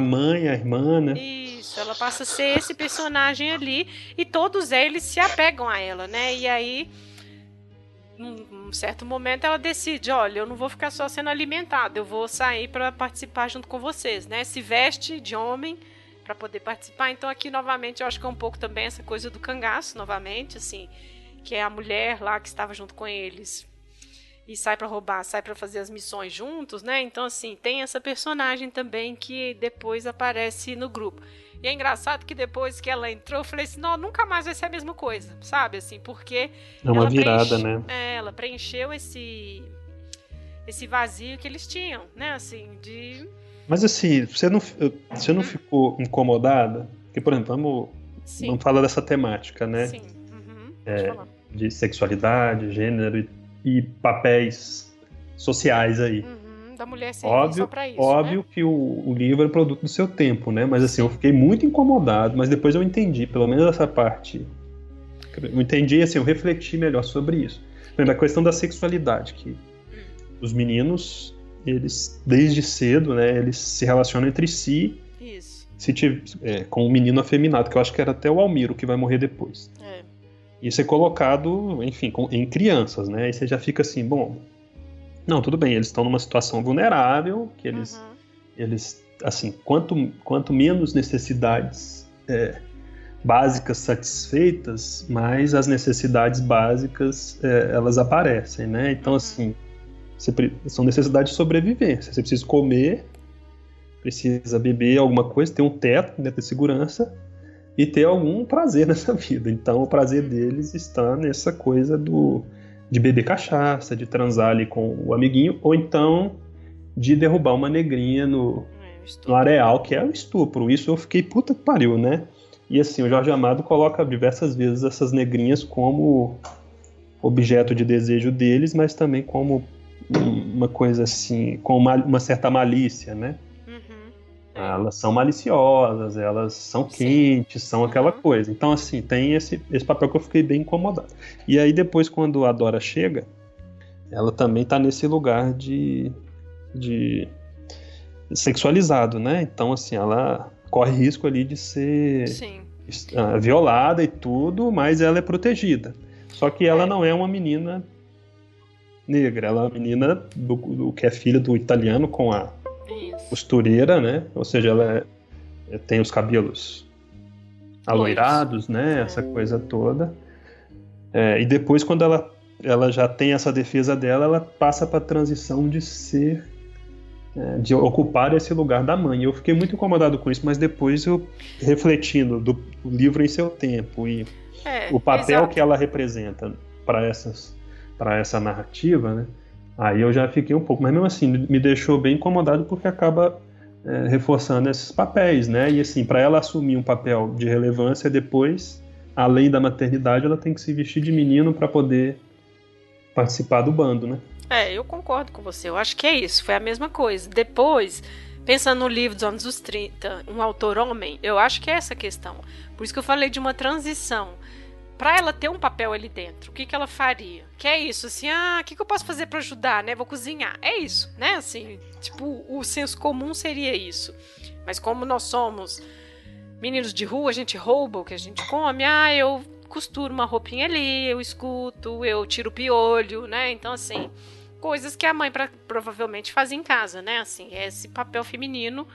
mãe, a irmã, né? Isso, ela passa a ser esse personagem ali, e todos eles se apegam a ela, né, e aí num certo momento ela decide, olha, eu não vou ficar só sendo alimentada, eu vou sair para participar junto com vocês, né? Se veste de homem para poder participar. Então aqui novamente eu acho que é um pouco também essa coisa do cangaço, novamente, assim, que é a mulher lá que estava junto com eles e sai para roubar, sai para fazer as missões juntos, né? Então assim, tem essa personagem também que depois aparece no grupo. E é engraçado que depois que ela entrou, eu falei assim, não, nunca mais vai ser a mesma coisa, sabe? Assim, porque é uma virada, né? Ela preencheu esse vazio que eles tinham, né? Assim, de... Mas assim, você não ficou incomodada? Porque, por exemplo, vamos falar dessa temática, né? Sim. Uhum. De sexualidade, gênero e papéis sociais aí. Uhum. Da mulher ser só pra isso. Óbvio, né? Que o livro é produto do seu tempo, né? Mas assim, eu fiquei muito incomodado, mas depois eu entendi, pelo menos essa parte. Eu entendi, assim, eu refleti melhor sobre isso. A questão da sexualidade, que os meninos, eles, desde cedo, né, eles se relacionam entre si. Isso. Com um menino afeminado, que eu acho que era até o Almiro, que vai morrer depois. Isso é colocado, enfim, em crianças, né? Aí você já fica assim, bom... Não, tudo bem, eles estão numa situação vulnerável, que eles assim, quanto menos necessidades básicas satisfeitas, mas as necessidades básicas, elas aparecem, né? Então, assim, são necessidades de sobrevivência. Você precisa comer, precisa beber alguma coisa, ter um teto, né, ter segurança e ter algum prazer nessa vida. Então, o prazer deles está nessa coisa de beber cachaça, de transar ali com o amiguinho, ou então de derrubar uma negrinha no areal, que é o estupro. Isso eu fiquei puta que pariu, né? E assim, o Jorge Amado coloca diversas vezes essas negrinhas como objeto de desejo deles, mas também como uma coisa assim, com uma certa malícia, né? Uhum. Elas são maliciosas, elas são quentes, são aquela coisa. Então, assim, tem esse papel que eu fiquei bem incomodado. E aí depois, quando a Dora chega, ela também tá nesse lugar de sexualizado, né? Então, assim, ela corre risco ali de ser violada e tudo, mas ela é protegida. Só que ela não é uma menina negra, ela é uma menina do que é filha do italiano com a costureira, né? Ou seja, ela tem os cabelos aloirados, né? Essa coisa toda. E depois, quando ela já tem essa defesa dela, ela passa para a transição de ser, de ocupar esse lugar da mãe. Eu fiquei muito incomodado com isso, mas depois eu, refletindo do livro em seu tempo e o papel que ela representa para essa narrativa, né, aí eu já fiquei um pouco, mas mesmo assim me deixou bem incomodado, porque acaba reforçando esses papéis, né, e assim, para ela assumir um papel de relevância depois, além da maternidade, ela tem que se vestir de menino para poder participar do bando, né? Eu concordo com você, eu acho que é isso, foi a mesma coisa. Depois, pensando no livro dos anos dos 30, um autor homem, eu acho que é essa questão. Por isso que eu falei de uma transição. Para ela ter um papel ali dentro, o que ela faria? Que é isso, assim, o que eu posso fazer para ajudar, né? Vou cozinhar, é isso, né? Assim, tipo, o senso comum seria isso. Mas como nós somos meninos de rua, a gente rouba o que a gente come, eu costuro uma roupinha ali, eu escuto, eu tiro o piolho, né? Então, assim, coisas que a mãe provavelmente faz em casa, né? Assim, esse papel feminino,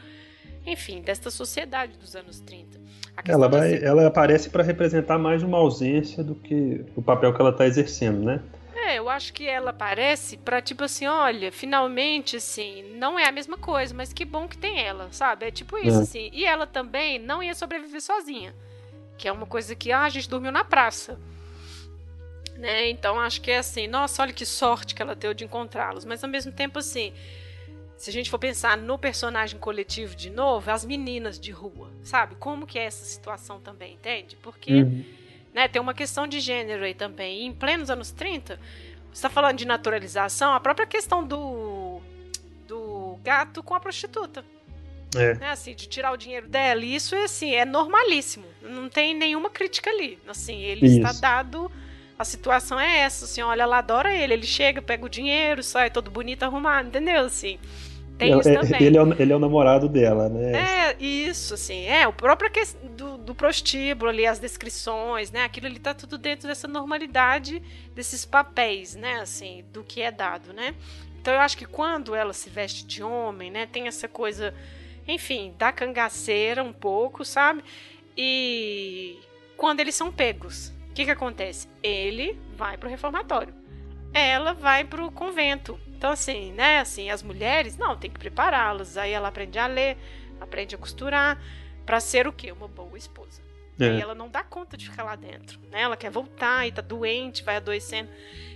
enfim, desta sociedade dos anos 30. Ela aparece para representar mais uma ausência do que o papel que ela está exercendo, né? Eu acho que ela aparece para, tipo assim, olha, finalmente, assim, não é a mesma coisa, mas que bom que tem ela, sabe? É tipo isso, assim. E ela também não ia sobreviver sozinha, que é uma coisa que, a gente dormiu na praça. Né? Então, acho que é assim, nossa, olha que sorte que ela deu de encontrá-los. Mas, ao mesmo tempo, assim, se a gente for pensar no personagem coletivo de novo, as meninas de rua, sabe? Como que é essa situação também, entende? Porque né, tem uma questão de gênero aí também. E em plenos anos 30, você tá falando de naturalização, a própria questão do gato com a prostituta. Né, assim, de tirar o dinheiro dela. E isso, assim, é normalíssimo. Não tem nenhuma crítica ali. Assim, ele está dado. A situação é essa, assim, olha, ela adora ele chega, pega o dinheiro, sai todo bonito, arrumado, entendeu? Assim, tem isso também. Ele é o namorado dela, né? Isso, assim, a própria questão do prostíbulo ali, as descrições, né? Aquilo ali tá tudo dentro dessa normalidade, desses papéis, né? Assim, do que é dado, né? Então eu acho que quando ela se veste de homem, né? Tem essa coisa, enfim, da cangaceira um pouco, sabe? E quando eles são pegos, o que acontece? Ele vai pro reformatório. Ela vai pro convento. Então, assim, né? Assim, as mulheres, não, tem que prepará-las. Aí ela aprende a ler, aprende a costurar, pra ser o quê? Uma boa esposa. E ela não dá conta de ficar lá dentro, né? Ela quer voltar e tá doente, vai adoecendo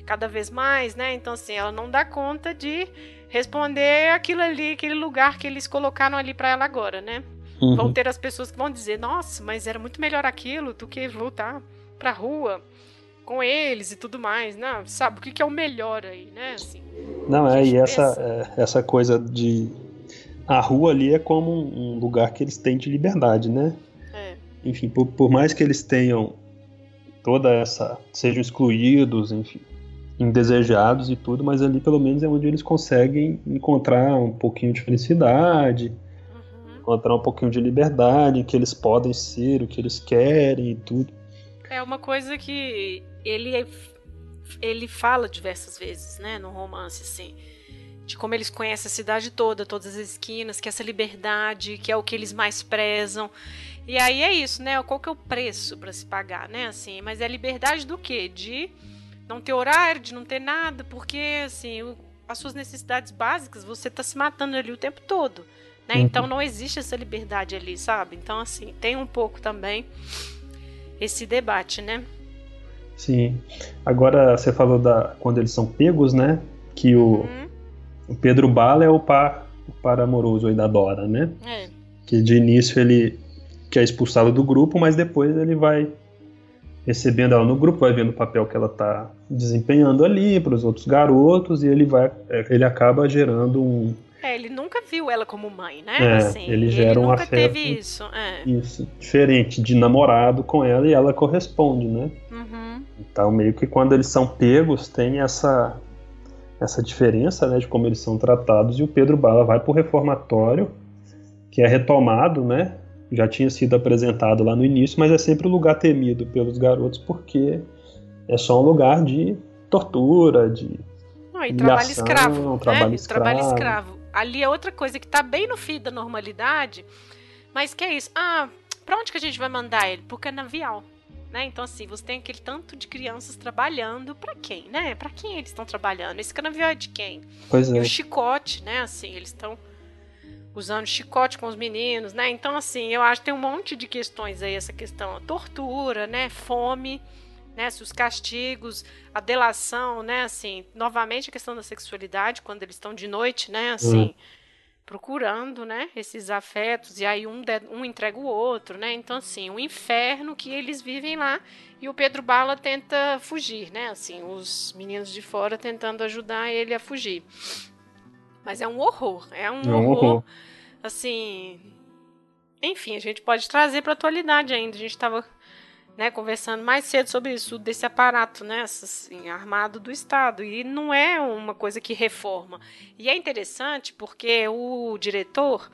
cada vez mais, né? Então, assim, ela não dá conta de responder aquilo ali, aquele lugar que eles colocaram ali pra ela agora, né? Uhum. Vão ter as pessoas que vão dizer, nossa, mas era muito melhor aquilo do que voltar pra rua com eles e tudo mais, né? Sabe, o que é o melhor aí, né? Assim, não, e essa coisa de a rua ali é como um lugar que eles têm de liberdade, né? Enfim, por mais que eles tenham toda essa, sejam excluídos, enfim, indesejados e tudo, mas ali pelo menos é onde eles conseguem encontrar um pouquinho de felicidade, encontrar um pouquinho de liberdade, que eles podem ser o que eles querem e tudo. É uma coisa que ele fala diversas vezes, né, no romance, assim, de como eles conhecem a cidade toda, todas as esquinas, que essa liberdade, que é o que eles mais prezam, E aí é isso, né? Qual que é o preço para se pagar, né? Assim, mas é liberdade do quê? De não ter horário, de não ter nada, porque assim, as suas necessidades básicas, você tá se matando ali o tempo todo, né? Então não existe essa liberdade ali, sabe? Então assim, tem um pouco também esse debate, né? Sim. Agora você falou da quando eles são pegos, né? Que o Pedro Bala é o par amoroso aí da Dora, né? É. Que de início ele que é expulsado do grupo, mas depois ele vai recebendo ela no grupo, vai vendo o papel que ela está desempenhando ali para os outros garotos, e ele acaba gerando um... É, ele nunca viu ela como mãe, né? É, assim, ele gera um afeto, teve isso. É. Isso, diferente de namorado com ela, e ela corresponde, né? Uhum. Então, meio que quando eles são pegos, tem essa diferença, né, de como eles são tratados, e o Pedro Bala vai para o reformatório, que é retomado, né? Já tinha sido apresentado lá no início, mas é sempre um lugar temido pelos garotos, porque é só um lugar de tortura, de... Não, e trabalho escravo, né? Trabalho escravo. Ali é outra coisa que tá bem no fim da normalidade, mas que é isso. Ah, pra onde que a gente vai mandar ele? Pro canavial, né? Então, assim, você tem aquele tanto de crianças trabalhando, pra quem, né? Pra quem eles estão trabalhando? Esse canavial é de quem? Pois é. E o chicote, né? Assim, eles estão... usando chicote com os meninos, né? Então, assim, eu acho que tem um monte de questões aí, essa questão, tortura, né? Fome, né? Os castigos, a delação, né? Assim, novamente a questão da sexualidade, quando eles estão de noite, né? Assim, procurando, né? Esses afetos, e aí um entrega o outro, né? Então, assim, o inferno que eles vivem lá, e o Pedro Bala tenta fugir, né? Assim, os meninos de fora tentando ajudar ele a fugir. Mas é um horror, é um horror, assim, enfim, a gente pode trazer para a atualidade ainda. A gente estava, né, conversando mais cedo sobre isso, desse aparato, né, assim, armado do Estado, e não é uma coisa que reforma. E é interessante porque o diretor,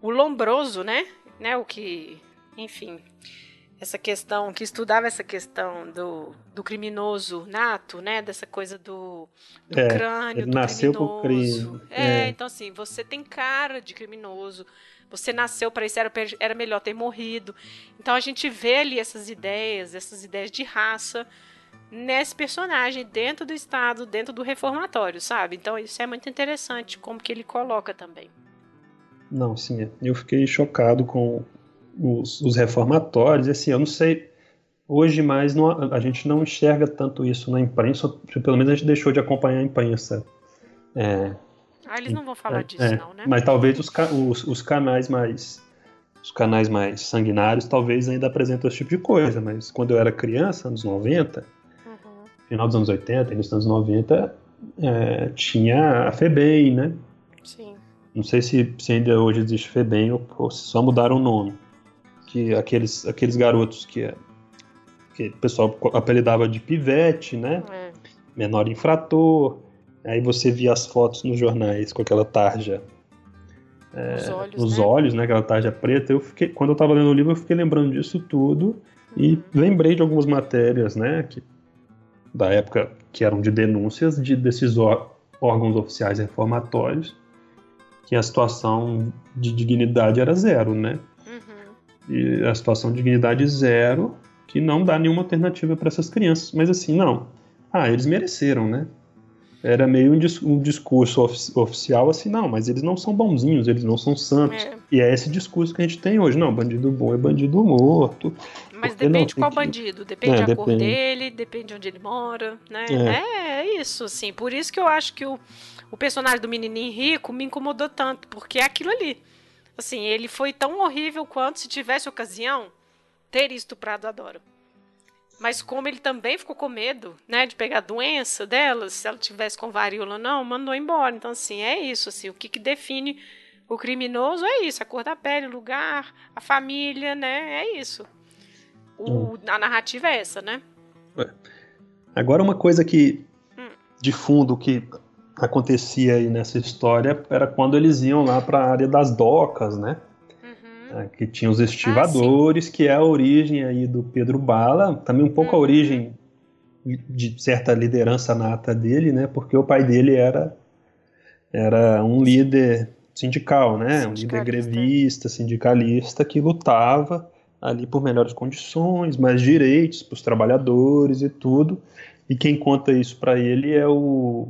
o Lombroso, né, o que, enfim, essa questão, que estudava essa questão do criminoso nato, né? Dessa coisa do crânio, do nasceu criminoso. Crime. Então assim, você tem cara de criminoso, você nasceu para isso, era melhor ter morrido. Então a gente vê ali essas ideias de raça nesse personagem, dentro do Estado, dentro do reformatório, sabe? Então isso é muito interessante, como que ele coloca também. Não, sim, eu fiquei chocado com... Os reformatórios, assim, eu não sei, hoje mais não, a gente não enxerga tanto isso na imprensa, pelo menos a gente deixou de acompanhar a imprensa. Eles não vão falar disso, não, né? Mas talvez os canais mais sanguinários talvez ainda apresentam esse tipo de coisa, mas quando eu era criança, anos 90, final dos anos 80, início dos anos 90, tinha a Febem, né? Sim. Não sei se ainda hoje existe Febem ou se só mudaram o nome. Que aqueles garotos que o pessoal apelidava de pivete, né? Menor infrator. Aí você via as fotos nos jornais com aquela tarja nos olhos, né? Aquela tarja preta. Quando eu estava lendo o livro, eu fiquei lembrando disso tudo e lembrei de algumas matérias, né? Da época, que eram de denúncias desses órgãos oficiais reformatórios, que a situação de dignidade era zero, né? E a situação de dignidade zero, que não dá nenhuma alternativa para essas crianças. Mas assim, não. Eles mereceram, né? Era meio um discurso oficial, assim, não, mas eles não são bonzinhos, eles não são santos. E é esse discurso que a gente tem hoje. Não, bandido bom é bandido morto. Mas depende qual bandido. Depende da cor dele, depende de onde ele mora, né? É isso, assim. Por isso que eu acho que o personagem do menininho rico me incomodou tanto, porque é aquilo ali. Assim, ele foi tão horrível quanto, se tivesse ocasião, teria estuprado a Dora. Mas como ele também ficou com medo, né, de pegar a doença dela, se ela tivesse com varíola ou não, mandou embora. Então, assim, é isso. Assim, o que define o criminoso é isso. A cor da pele, o lugar, a família, né? É isso. A narrativa é essa, né? Agora, uma coisa que, de fundo, que... acontecia aí nessa história era quando eles iam lá para a área das docas, né? Que tinha os estivadores, que é a origem aí do Pedro Bala, também um pouco a origem de certa liderança nata dele, né? Porque o pai dele era um líder sindical, né? Um líder grevista, sindicalista, que lutava ali por melhores condições, mais direitos para os trabalhadores e tudo. E quem conta isso para ele é o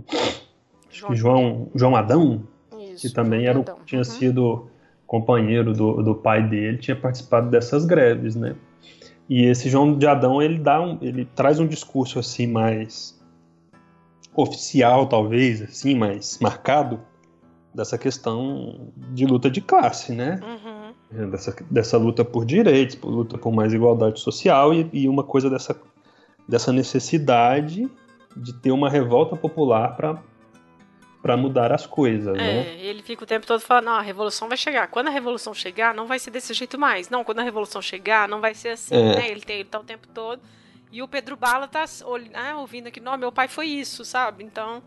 João Adão, isso, que também era, tinha sido companheiro do pai dele, tinha participado dessas greves, né? E esse João de Adão, ele traz um discurso assim mais oficial, talvez, assim, mais marcado, dessa questão de luta de classe, né? Uhum. Dessa luta por direitos, luta por mais igualdade social e uma coisa dessa necessidade de ter uma revolta popular para mudar as coisas, né? Ele fica o tempo todo falando, não, a revolução vai chegar. Quando a revolução chegar, não vai ser desse jeito mais. Não, quando a revolução chegar, não vai ser assim, né? Ele tá o tempo todo. E o Pedro Bala tá ouvindo aqui, não, meu pai foi isso, sabe? Então,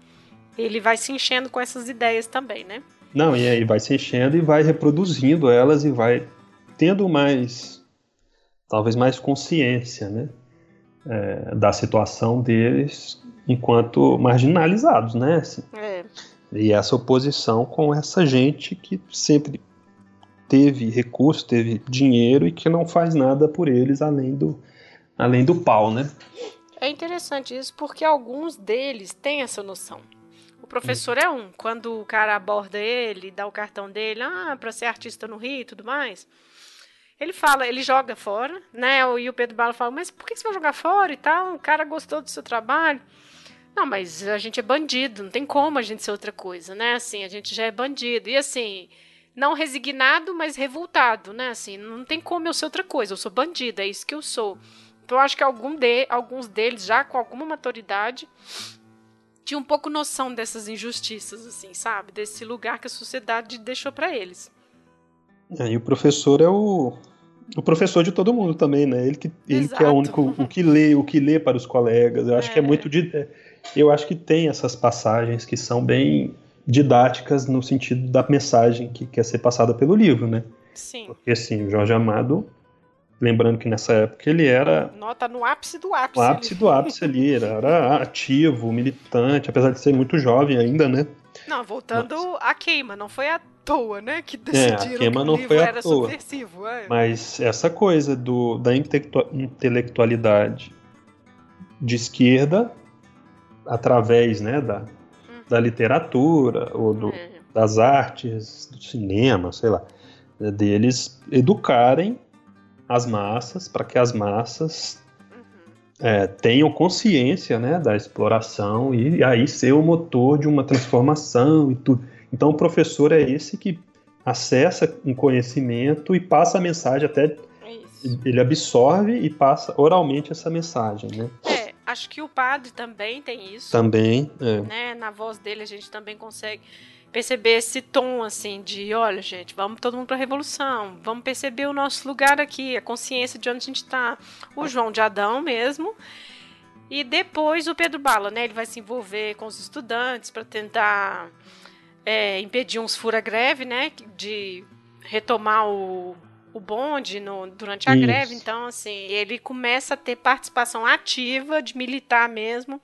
ele vai se enchendo com essas ideias também, né? Não, e aí vai se enchendo e vai reproduzindo elas e vai tendo talvez mais consciência, né? Da situação deles enquanto marginalizados, né? Assim. E essa oposição com essa gente que sempre teve recurso, teve dinheiro e que não faz nada por eles além do pau, né? É interessante isso porque alguns deles têm essa noção. O professor é um, quando o cara aborda ele, dá o cartão dele, para ser artista no Rio e tudo mais. Ele joga fora, né? E o Pedro Bala fala, mas por que você vai jogar fora e tal? O cara gostou do seu trabalho. Não, mas a gente é bandido, não tem como a gente ser outra coisa, né? Assim, a gente já é bandido. E assim, não resignado, mas revoltado, né? Assim, não tem como eu ser outra coisa, eu sou bandido, é isso que eu sou. Então, eu acho que alguns deles, já com alguma maturidade, tinham um pouco noção dessas injustiças, assim, sabe? Desse lugar que a sociedade deixou para eles. E o professor é o professor de todo mundo também, né? Ele que é o único, o que lê para os colegas. Eu acho que é muito eu acho que tem essas passagens que são bem didáticas no sentido da mensagem que quer ser passada pelo livro, né? Sim. Porque assim, o Jorge Amado, lembrando que nessa época ele era tá no ápice do ápice. No ápice do ápice ali, era ativo, militante, apesar de ser muito jovem ainda, né? Não, voltando à queima, não foi à toa, né? Que decidiram que o livro era subversivo. Mas essa coisa da intelectualidade de esquerda, através, né, da literatura, ou das artes, do cinema, sei lá, deles educarem as massas, para que as massas tenham consciência, né, da exploração e aí ser o motor de uma transformação e tudo. Então o professor é esse que acessa um conhecimento e passa a mensagem até... Isso. Ele absorve e passa oralmente essa mensagem, né? Acho que o padre também tem isso. Também, né? Na voz dele a gente também consegue perceber esse tom, assim, de olha, gente, vamos todo mundo para a revolução, vamos perceber o nosso lugar aqui, a consciência de onde a gente está. O João de Adão mesmo. E depois o Pedro Bala, né? Ele vai se envolver com os estudantes para tentar impedir uns fura-greve, né? De retomar o bonde durante a greve. Então, assim, ele começa a ter participação ativa de militar mesmo,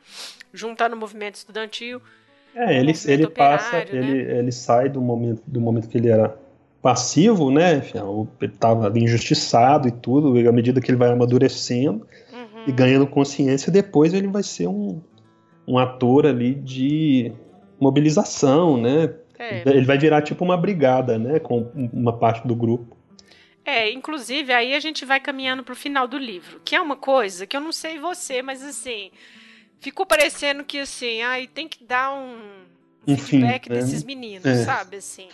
juntando o movimento estudantil. Ele passa, né? ele sai do momento que ele era passivo, né? Enfim, ele estava injustiçado e tudo, e à medida que ele vai amadurecendo e ganhando consciência, depois ele vai ser um ator ali de mobilização, né? Ele vai virar tipo uma brigada, né? Com uma parte do grupo. Inclusive, aí a gente vai caminhando pro final do livro, que é uma coisa que eu não sei você, mas assim... Ficou parecendo que, assim, tem que dar um feedback desses meninos, sabe, assim.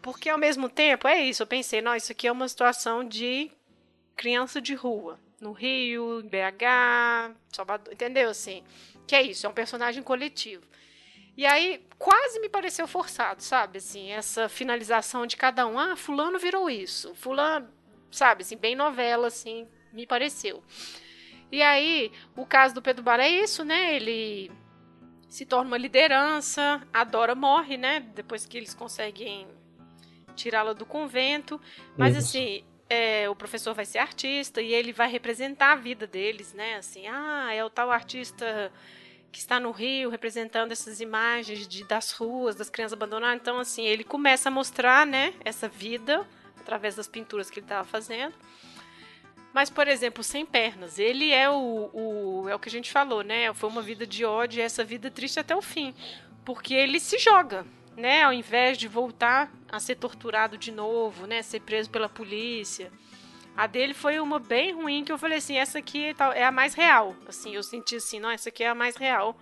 Porque, ao mesmo tempo, eu pensei, isso aqui é uma situação de criança de rua. No Rio, em BH, Salvador, entendeu, assim? Que é isso, é um personagem coletivo. E aí, quase me pareceu forçado, sabe, assim, essa finalização de cada um. Fulano virou isso, fulano, sabe, assim, bem novela, assim, me pareceu. E aí, o caso do Pedro Bala é isso, né? Ele se torna uma liderança, a Dora morre, né? Depois que eles conseguem tirá-la do convento. Mas, assim, o professor vai ser artista e ele vai representar a vida deles, né? Assim, é o tal artista que está no Rio, representando essas imagens das ruas, das crianças abandonadas. Então, assim, ele começa a mostrar, né, essa vida através das pinturas que ele estava fazendo. Mas, por exemplo, Sem Pernas, ele é é o que a gente falou, né? Foi uma vida de ódio, essa vida triste até o fim, porque ele se joga, né? Ao invés de voltar a ser torturado de novo, né? Ser preso pela polícia. A dele foi uma bem ruim, que eu falei assim, essa aqui é a mais real. Assim, eu senti assim, não, essa aqui é a mais real.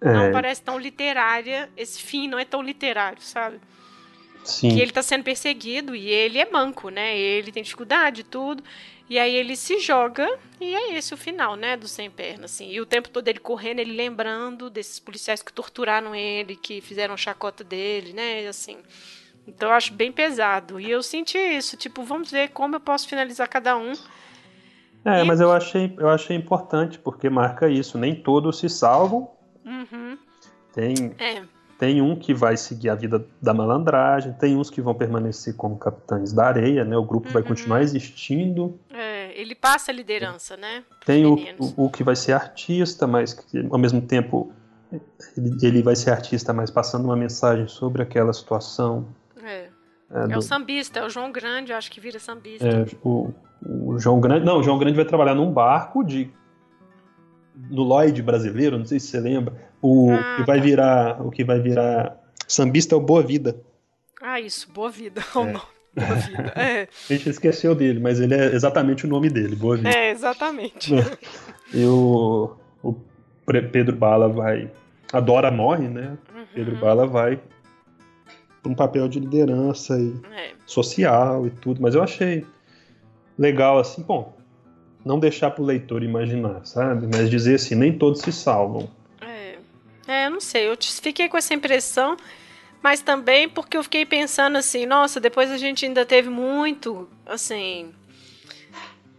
É. Não parece tão literária, esse fim não é tão literário, sabe? Sim. Que ele tá sendo perseguido e ele é manco, né? Ele tem dificuldade e tudo. E aí ele se joga e é esse o final, né? Do Sem Pernas, assim. E o tempo todo ele correndo, ele lembrando desses policiais que torturaram ele, que fizeram chacota dele, né? Assim. Então eu acho bem pesado. E eu senti isso, tipo, vamos ver como eu posso finalizar cada um. É, e... mas eu achei importante, porque marca isso. Nem todos se salvam. Uhum. Tem um que vai seguir a vida da malandragem, tem uns que vão permanecer como Capitães da Areia, né? O grupo vai continuar existindo. É, ele passa a liderança, né? Tem o que vai ser artista, mas que, ao mesmo tempo ele vai ser artista, mas passando uma mensagem sobre aquela situação. É o sambista, é o João Grande, eu acho que vira sambista. É, o João Grande... Não, o João Grande vai trabalhar num barco do Lloyd brasileiro, não sei se você lembra, o que vai virar sambista é o Boa Vida. Ah, isso, Boa Vida. É. O nome, Boa Vida. É. A gente esqueceu dele, mas ele é exatamente o nome dele, Boa Vida. É, exatamente. E o Pedro Bala vai... A Dora morre, né? Uhum. Pedro Bala vai para um papel de liderança e social e tudo, mas eu achei legal, assim, bom, não deixar pro leitor imaginar, sabe? Mas dizer assim, nem todos se salvam. Eu não sei, eu fiquei com essa impressão, mas também porque eu fiquei pensando assim, nossa, depois a gente ainda teve muito, assim,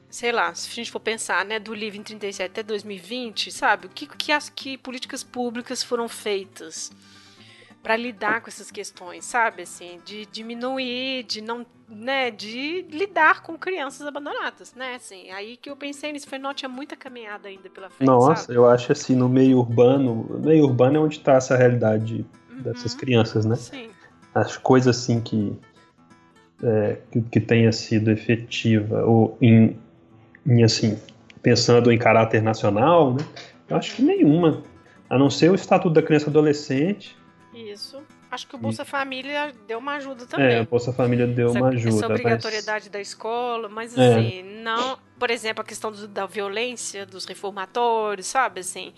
sei lá, se a gente for pensar, né, do livro em 1937 até 2020, sabe? Que políticas públicas foram feitas para lidar com essas questões, sabe? Assim, de diminuir, de não, né, de lidar com crianças abandonadas, né? Assim, aí que eu pensei nisso, foi, não, tinha muita caminhada ainda pela frente. Nossa, sabe? Eu acho assim, no meio urbano é onde está essa realidade dessas crianças, né? Sim. As coisas assim que tenha sido efetiva ou em assim, pensando em caráter nacional, né? Eu acho que nenhuma, a não ser o Estatuto da Criança e Adolescente. Isso. Acho que o Bolsa Família deu uma ajuda também. É, o Bolsa Família deu uma ajuda. Essa obrigatoriedade da escola, mas assim, não... Por exemplo, a questão da violência, dos reformatórios, sabe? Assim,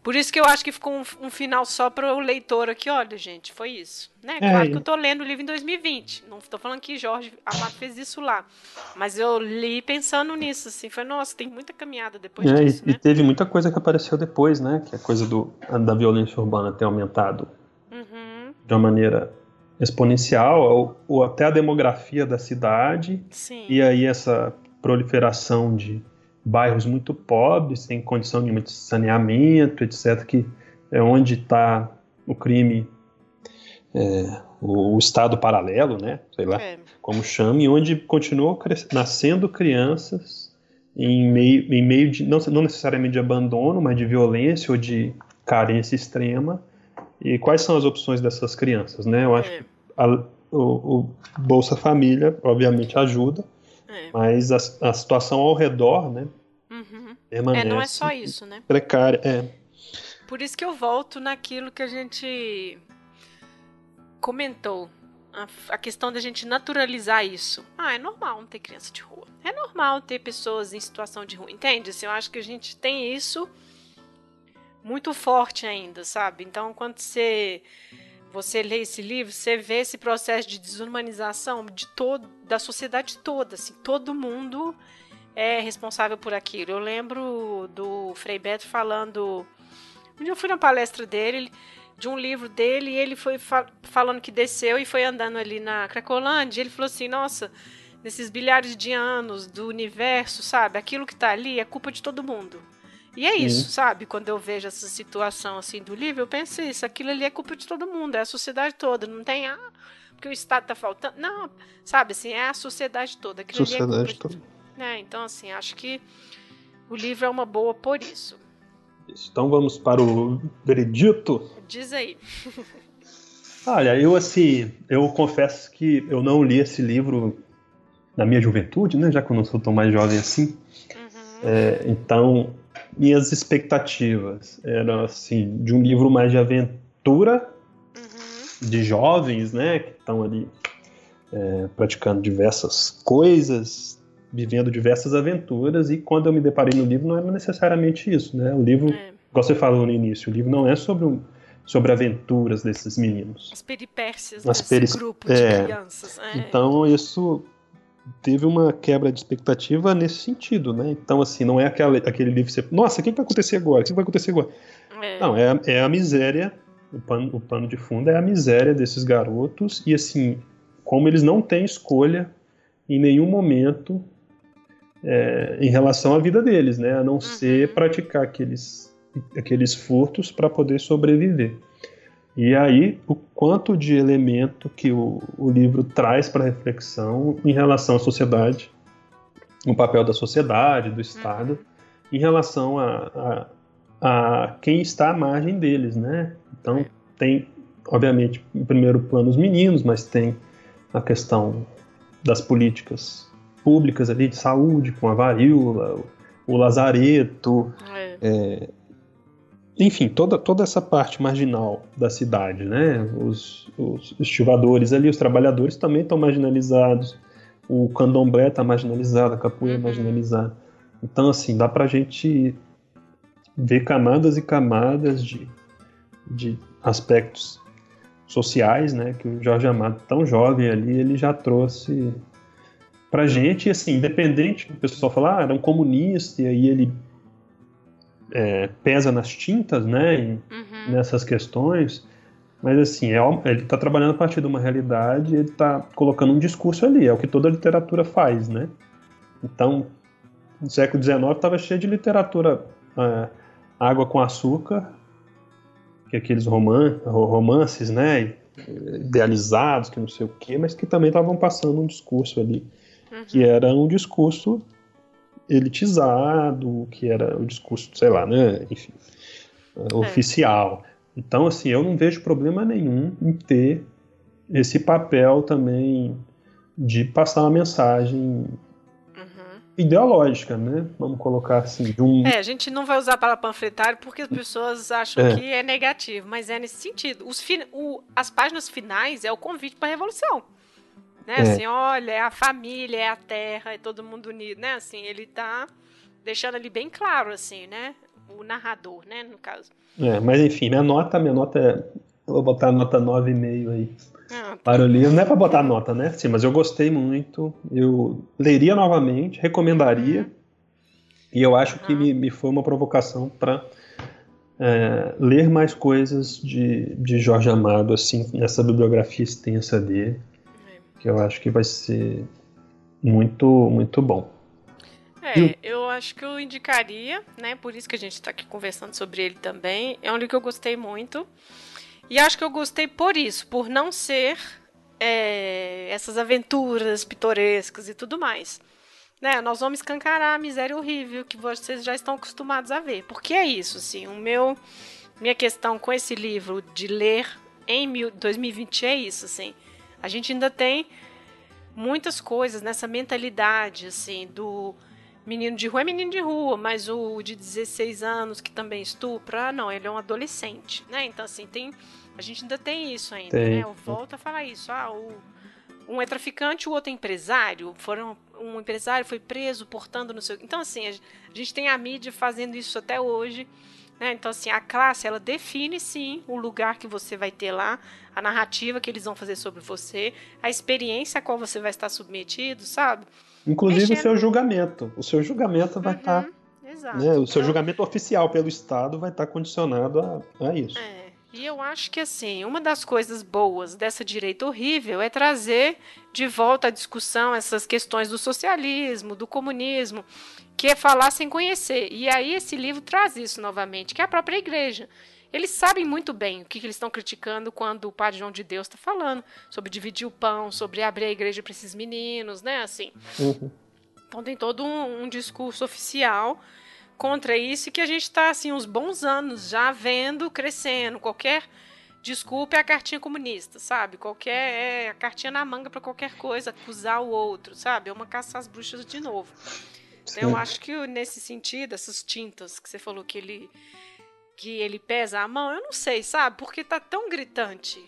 por isso que eu acho que ficou um final só para o leitor aqui. Olha, gente, foi isso. Né? Claro que eu estou lendo o livro em 2020. Não estou falando que Jorge Amado fez isso lá. Mas eu li pensando nisso. Assim, foi, nossa, tem muita caminhada depois disso. E, né? E teve muita coisa que apareceu depois, né? Que a coisa da violência urbana ter aumentado de uma maneira exponencial, ou até a demografia da cidade. Sim. E aí essa proliferação de bairros muito pobres, sem condição nenhuma de saneamento, etc., que é onde está o crime, o estado paralelo, né? Sei lá como chama, e onde continuam nascendo crianças em meio de, não necessariamente de abandono, mas de violência ou de carência extrema. E quais são as opções dessas crianças, né? Eu acho que o Bolsa Família, obviamente, ajuda, mas a situação ao redor, né, permanece não é só isso, né? Precária, Por isso que eu volto naquilo que a gente comentou, a questão da gente naturalizar isso. Ah, é normal não ter criança de rua, é normal ter pessoas em situação de rua, entende? Assim, eu acho que a gente tem isso muito forte ainda, sabe? Então, quando você lê esse livro, você vê esse processo de desumanização da sociedade toda, assim, todo mundo é responsável por aquilo. Eu lembro do Frei Beto falando, eu fui na palestra dele, de um livro dele, e ele foi falando que desceu e foi andando ali na Cracolândia, e ele falou assim, nossa, nesses bilhares de anos do universo, sabe? Aquilo que tá ali é culpa de todo mundo. E é isso, sabe? Quando eu vejo essa situação assim do livro, eu penso isso, aquilo ali é culpa de todo mundo, é a sociedade toda, não tem porque o Estado tá faltando, não, sabe, assim, é a sociedade toda. Aquilo sociedade ali é culpa toda. Então, assim, acho que o livro é uma boa por isso. Isso. Então vamos para o veredito. Diz aí. Olha, eu confesso que eu não li esse livro na minha juventude, né? Já que eu não sou tão mais jovem assim. Uhum. Então, minhas expectativas eram, assim, de um livro mais de aventura, uhum, de jovens, né? Que estão ali praticando diversas coisas, vivendo diversas aventuras, e quando eu me deparei no livro não era necessariamente isso, né? O livro, igual você falou no início, o livro não é sobre aventuras desses meninos. As peripécias desse grupo de crianças. Então, isso teve uma quebra de expectativa nesse sentido, né? Então, assim, não é aquele livro que você... Nossa, o que vai acontecer agora? O que vai acontecer agora? Não, é a miséria, o pano de fundo é a miséria desses garotos, e, assim, como eles não têm escolha em nenhum momento em relação à vida deles, né? A não, uhum, ser praticar aqueles furtos para poder sobreviver. E aí, o quanto de elemento que o livro traz para reflexão em relação à sociedade, o papel da sociedade, do Estado, uhum, em relação a quem está à margem deles, né? Então, tem, obviamente, em primeiro plano os meninos, mas tem a questão das políticas públicas ali, de saúde, com a varíola, o lazareto... Enfim, toda essa parte marginal da cidade, né? Os estivadores ali, os trabalhadores também estão marginalizados, o candomblé está marginalizado, a capoeira é marginalizada. Então, assim, dá pra gente ver camadas e camadas de aspectos sociais, né? Que o Jorge Amado, tão jovem ali, ele já trouxe pra gente, assim, independente, o pessoal fala, era um comunista, e aí ele... pesa nas tintas, né, uhum, nessas questões, mas assim, ele está trabalhando a partir de uma realidade, ele está colocando um discurso ali, é o que toda literatura faz, né? Então, no século XIX estava cheio de literatura água com açúcar, que aqueles romances, né, idealizados, que não sei o quê, mas que também estavam passando um discurso ali, uhum, que era um discurso elitizado, que era o discurso, sei lá, né, enfim, oficial. Então, assim, eu não vejo problema nenhum em ter esse papel também de passar uma mensagem, uhum, ideológica, né, vamos colocar assim. A gente não vai usar a palavra panfletário porque as pessoas acham que é negativo, mas é nesse sentido. As páginas finais é o convite para a revolução. Né? Assim, olha, é a família, é a terra, é todo mundo unido, né? Assim, ele tá deixando ali bem claro, assim, né? O narrador, né? No caso. Mas enfim, minha nota é... Eu vou botar a nota 9,5 aí. Para o livro. Não é para botar nota, né? Sim, mas eu gostei muito. Eu leria novamente, recomendaria. E eu acho que me foi uma provocação para ler mais coisas de Jorge Amado, assim, nessa bibliografia extensa dele, que eu acho que vai ser muito, muito bom. Eu acho que eu indicaria, né? Por isso que a gente está aqui conversando sobre ele também. É um livro que eu gostei muito. E acho que eu gostei por isso, por não ser essas aventuras pitorescas e tudo mais. Né? Nós vamos escancarar a miséria horrível que vocês já estão acostumados a ver. Porque é isso, assim, minha questão com esse livro de ler em 2020 é isso, assim. A gente ainda tem muitas coisas nessa mentalidade, assim, do menino de rua é menino de rua, mas o de 16 anos que também estupra, não, ele é um adolescente, né? Então, assim, a gente ainda tem isso ainda, né? Eu volto a falar isso, um é traficante, o outro é empresário, um empresário foi preso portando não sei o... Então, assim, a gente tem a mídia fazendo isso até hoje, né? Então, assim, a classe, ela define, sim, o lugar que você vai ter lá, a narrativa que eles vão fazer sobre você, a experiência a qual você vai estar submetido, sabe? Inclusive o seu julgamento vai estar... Exato. Né, o seu julgamento oficial pelo Estado vai estar condicionado a isso. E eu acho que, assim, uma das coisas boas dessa direita horrível é trazer de volta à discussão essas questões do socialismo, do comunismo, que é falar sem conhecer. E aí esse livro traz isso novamente, que é a própria igreja. Eles sabem muito bem o que eles estão criticando quando o padre João de Deus está falando sobre dividir o pão, sobre abrir a igreja para esses meninos, né, assim. Então tem todo um discurso oficial contra isso e que a gente está, assim, uns bons anos já vendo, crescendo. Qualquer desculpa é a cartinha comunista, sabe? É a cartinha na manga para qualquer coisa, acusar o outro, sabe? É uma caça às bruxas de novo. Sim. Eu acho que nesse sentido, essas tintas que você falou que ele pesa a mão, eu não sei, sabe? Porque tá tão gritante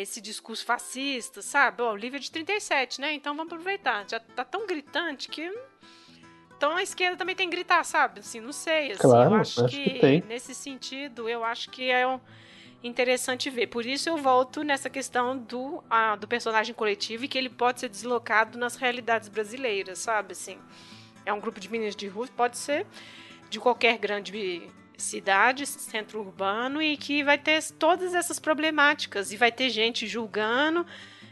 esse discurso fascista, sabe? O livro é de 37, né? Então vamos aproveitar. Já tá tão gritante que... Então a esquerda também tem que gritar, sabe? Assim, não sei. Assim, claro, eu acho que tem. Nesse sentido, eu acho que é interessante ver. Por isso eu volto nessa questão do personagem coletivo e que ele pode ser deslocado nas realidades brasileiras, sabe? Assim, é um grupo de meninas de rua, pode ser de qualquer grande cidade, centro urbano, e que vai ter todas essas problemáticas, e vai ter gente julgando,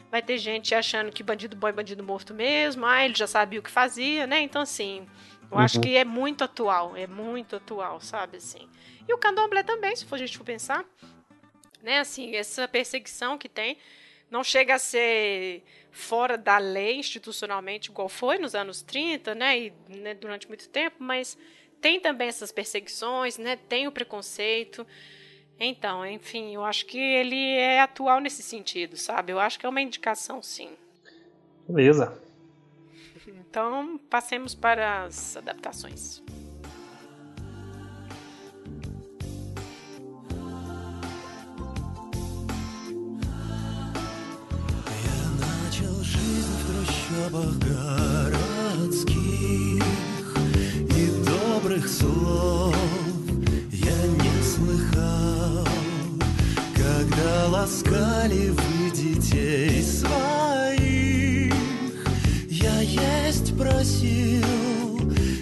vai ter gente achando que bandido bom é bandido morto mesmo, ele já sabia o que fazia, né? Então, assim, eu acho que é muito atual, sabe? Assim. E o candomblé também, se a gente for pensar, né? Assim, essa perseguição que tem não chega a ser fora da lei institucionalmente, igual foi nos anos 30, né? E, né, durante muito tempo, mas tem também essas perseguições, né? Tem o preconceito. Então, enfim, eu acho que ele é atual nesse sentido, sabe? Eu acho que é uma indicação, sim. Beleza. Então, passemos para as adaptações. Добрых слов я не слыхал, когда ласкали вы детей своих. Я есть просил,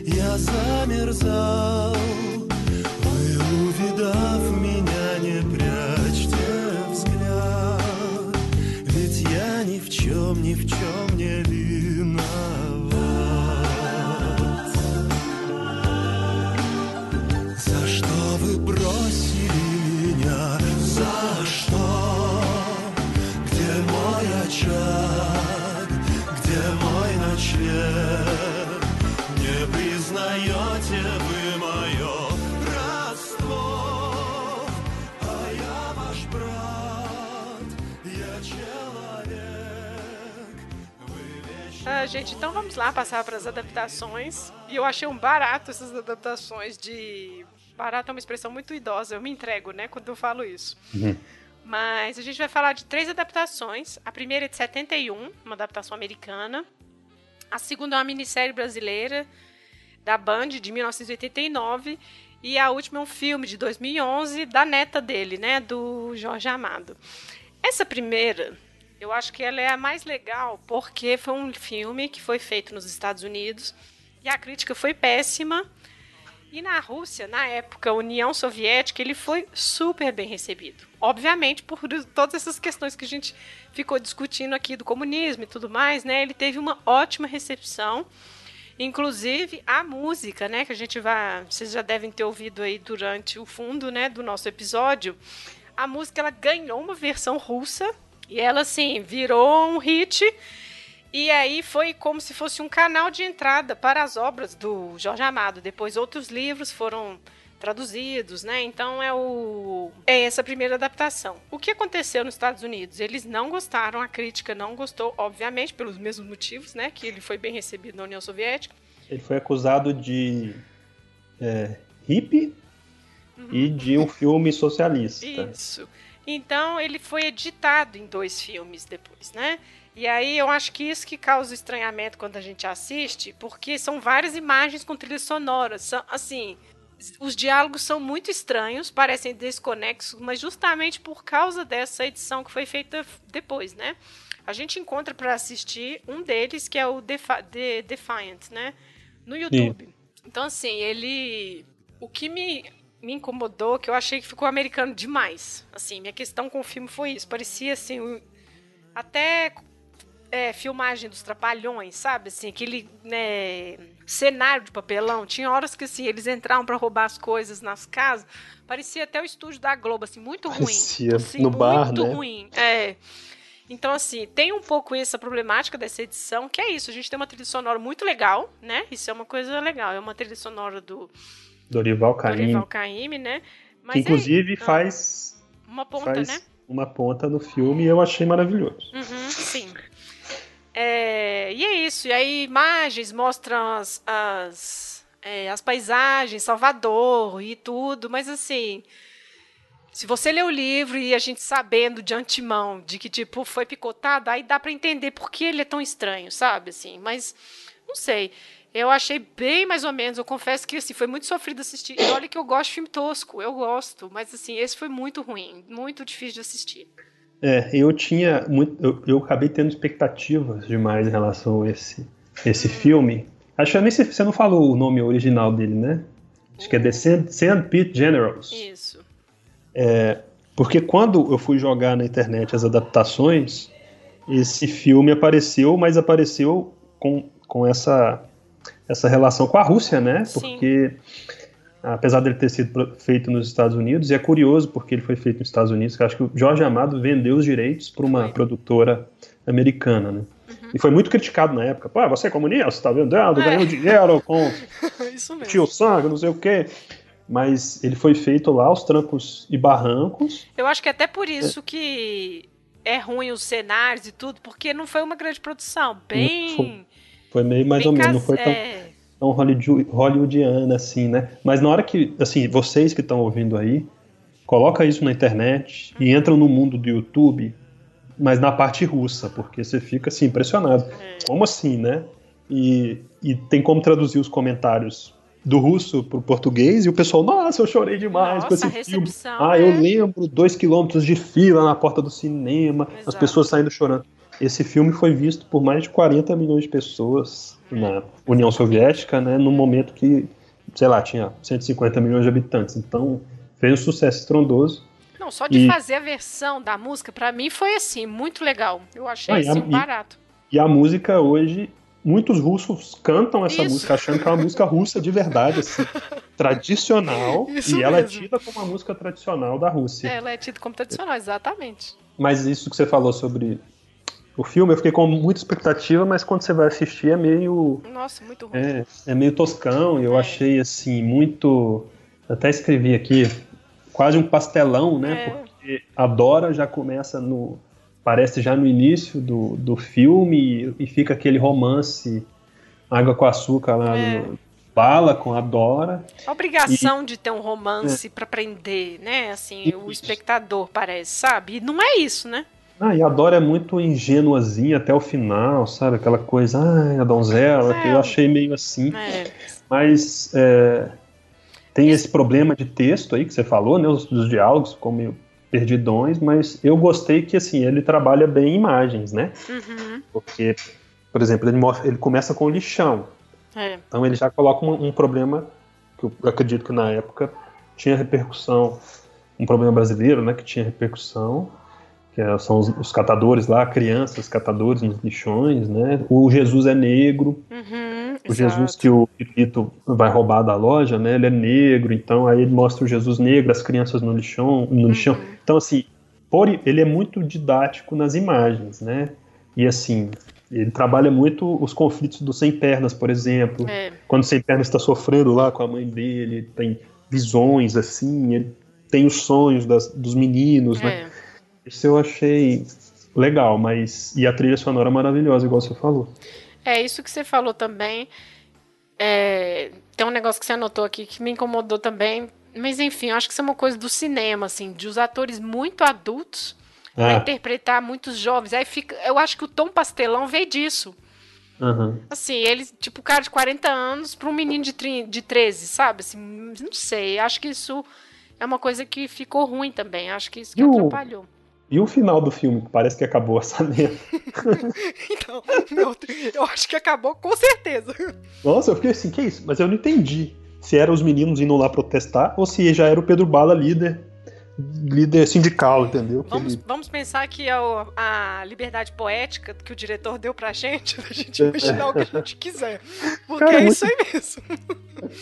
я замерзал. Вы, увидав меня, не прячьте взгляд, ведь я ни в чем не виноват. Вы бросили меня, за что? Где мой очаг, где мой ночлег? Не признаете вы мое родство, а я ваш брат, я человек. Gente, então vamos lá passar para as adaptações. E eu achei um barato essas adaptações de... Barato é uma expressão muito idosa, eu me entrego, né, quando eu falo isso. Mas a gente vai falar de 3 adaptações. A primeira é de 71, uma adaptação americana. A segunda é uma minissérie brasileira da Band, de 1989. E a última é um filme de 2011, da neta dele, né, do Jorge Amado. Essa primeira, eu acho que ela é a mais legal, porque foi um filme que foi feito nos Estados Unidos e a crítica foi péssima. E na Rússia, na época, a União Soviética, ele foi super bem recebido. Obviamente, por todas essas questões que a gente ficou discutindo aqui do comunismo e tudo mais, né? Ele teve uma ótima recepção, inclusive a música, né? Que a gente vai... Vocês já devem ter ouvido aí durante o fundo, né? Do nosso episódio. A música, ela ganhou uma versão russa e ela, assim, virou um hit. E aí foi como se fosse um canal de entrada para as obras do Jorge Amado. Depois outros livros foram traduzidos, né? Então é essa primeira adaptação. O que aconteceu nos Estados Unidos? Eles não gostaram, a crítica não gostou, obviamente, pelos mesmos motivos, né? Que ele foi bem recebido na União Soviética. Ele foi acusado de hippie e de um filme socialista. Isso. Então ele foi editado em 2 filmes depois, né? E aí eu acho que isso que causa estranhamento quando a gente assiste, porque são várias imagens com trilhas sonoras. São, assim, os diálogos são muito estranhos, parecem desconexos, mas justamente por causa dessa edição que foi feita depois, né? A gente encontra para assistir um deles, que é o Defiant, né? No YouTube. Sim. Então, assim, ele... O que me incomodou, que eu achei que ficou americano demais. Assim, minha questão com o filme foi isso. Parecia, assim, até... filmagem dos Trapalhões, sabe? Assim, aquele, né, cenário de papelão. Tinha horas que, assim, eles entravam para roubar as coisas nas casas. Parecia até o estúdio da Globo, assim, muito ruim. Parecia, assim, no muito bar, né? Muito ruim. É. Então, assim, tem um pouco essa problemática dessa edição, que é isso, a gente tem uma trilha sonora muito legal, né? Isso é uma coisa legal, é uma trilha sonora do Dorival Caymmi, né? Mas que, inclusive, faz... uma ponta, faz, né? Uma ponta no filme, e eu achei maravilhoso. Uhum, sim. E é isso, e aí imagens mostram as paisagens, Salvador e tudo, mas assim... Se você ler o livro e a gente sabendo de antemão de que, tipo, foi picotado, aí dá para entender por que ele é tão estranho, sabe? Assim, mas, não sei. Eu achei bem mais ou menos. Eu confesso que, assim, foi muito sofrido assistir. E olha que eu gosto de filme tosco. Eu gosto. Mas, assim, esse foi muito ruim. Muito difícil de assistir. Eu acabei tendo expectativas demais em relação a esse filme. Acho que nem você não falou o nome original dele, né? Acho que é The Sandpit Generals. Isso. Porque quando eu fui jogar na internet as adaptações, esse filme apareceu, mas apareceu com essa relação com a Rússia, né? Sim. Porque, apesar dele ter sido feito nos Estados Unidos, e é curioso porque ele foi feito nos Estados Unidos, que eu acho que o Jorge Amado vendeu os direitos para uma produtora americana, né? Uhum. E foi muito criticado na época. Pô, você é comunista, você tá vendendo, ganhou dinheiro com isso mesmo. Tio Sangue, não sei o quê... Mas ele foi feito lá aos trancos e barrancos. Eu acho que até por isso que é ruim os cenários e tudo, porque não foi uma grande produção. Bem... Foi meio mais ou menos, não foi tão hollywoodiana assim, né? Mas na hora que, assim, vocês que estão ouvindo aí, coloca isso na internet e entram no mundo do YouTube, mas na parte russa, porque você fica, assim, impressionado. Como assim, né? E tem como traduzir os comentários do russo pro português, e o pessoal, nossa, eu chorei demais com esse filme. Eu lembro 2 quilômetros de fila na porta do cinema, exato, as pessoas saindo chorando. Esse filme foi visto por mais de 40 milhões de pessoas na União Soviética, né, num momento que, sei lá, tinha 150 milhões de habitantes. Então, fez um sucesso estrondoso. Não, só de fazer a versão da música, pra mim, foi assim, muito legal. Eu achei barato. E a música hoje... Muitos russos cantam essa música achando que é uma música russa de verdade, assim, tradicional, isso e ela mesmo. É tida como uma música tradicional da Rússia. Ela é tida como tradicional, exatamente. Mas isso que você falou sobre o filme, eu fiquei com muita expectativa, mas quando você vai assistir é meio... Nossa, muito ruim. É meio toscão, e eu achei, assim, muito... Até escrevi aqui, quase um pastelão, né? Porque a Dora já começa no... Parece já no início do filme, e fica aquele romance água com açúcar lá no Bala com a Dora. A obrigação de ter um romance para prender, né? Assim, o espectador parece, sabe? E não é isso, né? E a Dora é muito ingênuazinha até o final, sabe? Aquela coisa, a donzela, que eu achei meio assim. Mas tem esse problema de texto aí que você falou, né? Os diálogos ficam meio perdidões, mas eu gostei que, assim, ele trabalha bem imagens, né? Uhum. Porque, por exemplo, ele começa com o lixão. Então ele já coloca um problema que eu acredito que na época tinha repercussão, um problema brasileiro, né, que tinha repercussão, que são os catadores lá, crianças catadores nos lixões, né? O Jesus é negro. Uhum, o Jesus que o Pirito vai roubar da loja, né? Ele é negro, então aí ele mostra o Jesus negro, as crianças no lixão. Então, assim, ele é muito didático nas imagens, né? E, assim, ele trabalha muito os conflitos do Sem Pernas, por exemplo. Quando o Sem Pernas está sofrendo lá com a mãe dele, ele tem visões, assim, ele tem os sonhos dos meninos, né? Isso eu achei legal, mas... E a trilha sonora maravilhosa, igual você falou. Isso que você falou também. Tem um negócio que você anotou aqui que me incomodou também. Mas, enfim, eu acho que isso é uma coisa do cinema, assim, de os atores muito adultos pra interpretar muitos jovens. Aí fica... Eu acho que o tom pastelão veio disso. Uhum. Assim, ele, tipo, cara de 40 anos pra um menino de 13, sabe? Assim, não sei, acho que isso é uma coisa que ficou ruim também. Acho que isso que atrapalhou. E o final do filme, que parece que acabou essa merda. Então, eu acho que acabou com certeza. Nossa, eu fiquei assim, que é isso? Mas eu não entendi se eram os meninos indo lá protestar ou se já era o Pedro Bala líder sindical, entendeu? Vamos pensar que é a liberdade poética que o diretor deu pra gente, pra gente imaginar o que a gente quiser. Porque cara, é isso aí mesmo.